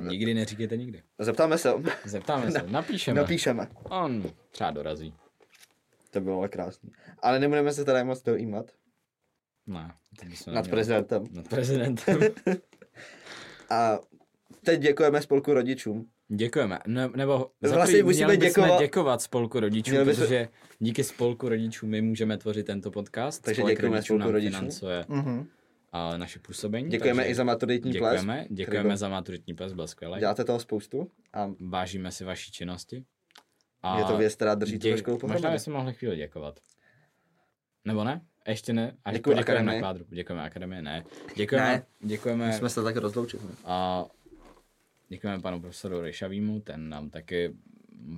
Nikdy neříkejte nikdy. Zeptáme se. Zeptáme se, napíšeme. Napíšeme. On třeba dorazí. To bylo ale krásný. Ale nebudeme se teda moc dojímat. Ne. No, nad prezidentem. Nad prezidentem. A teď děkujeme spolku rodičům. Děkujeme. Ne, nebo vlastně musíme děkovat. děkovat spolku rodičů, měli protože by... díky spolku rodičů my můžeme tvořit tento podcast. Takže Spolek děkujeme spolku rodičů. Uh-huh. A naše působení. Děkujeme i za maturitní ples. Děkujeme, děkujeme za maturitní ples, byl skvělý. Děláte toho spoustu. A... vážíme si vaší činnosti. A je to věc, která drží tu školu pohromady. Možná bychom mohli chvíli děkovat. Nebo ne? Ještě ne. Až Děkuji děkujeme na kvádru. Děkujeme akademii, ne. Děkujeme. Ne. Děkujeme. My jsme se tak rozloučili. A děkujeme panu profesoru Ryšavýmu, ten nám taky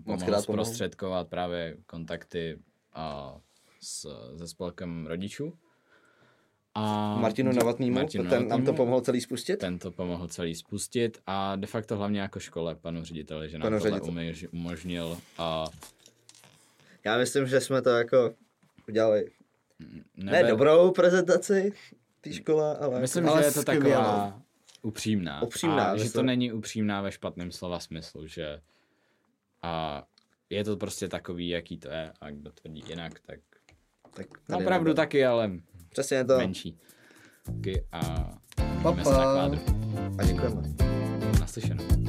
pomohl zprostředkovat právě kontakty a s, se spolkem rodičů. A Martinu Novotnýmu, Martinu ten Novotnýmu, nám to pomohl celý spustit. Ten to pomohl celý spustit a de facto hlavně jako škole panu řediteli, že panu nám tohle umož, umožnil. A... já myslím, že jsme to jako udělali nebe... ne dobrou prezentaci té škole, ale myslím, ale že je to skvělou. Taková upřímná. upřímná a že to není upřímná ve špatném slova smyslu, že a je to prostě takový, jaký to je a kdo tvrdí jinak, tak, tak opravdu nebude. Taky, ale přesně to. Menší. Okay, a jdeme se na kvádru. A děkujeme. Naslyšenou.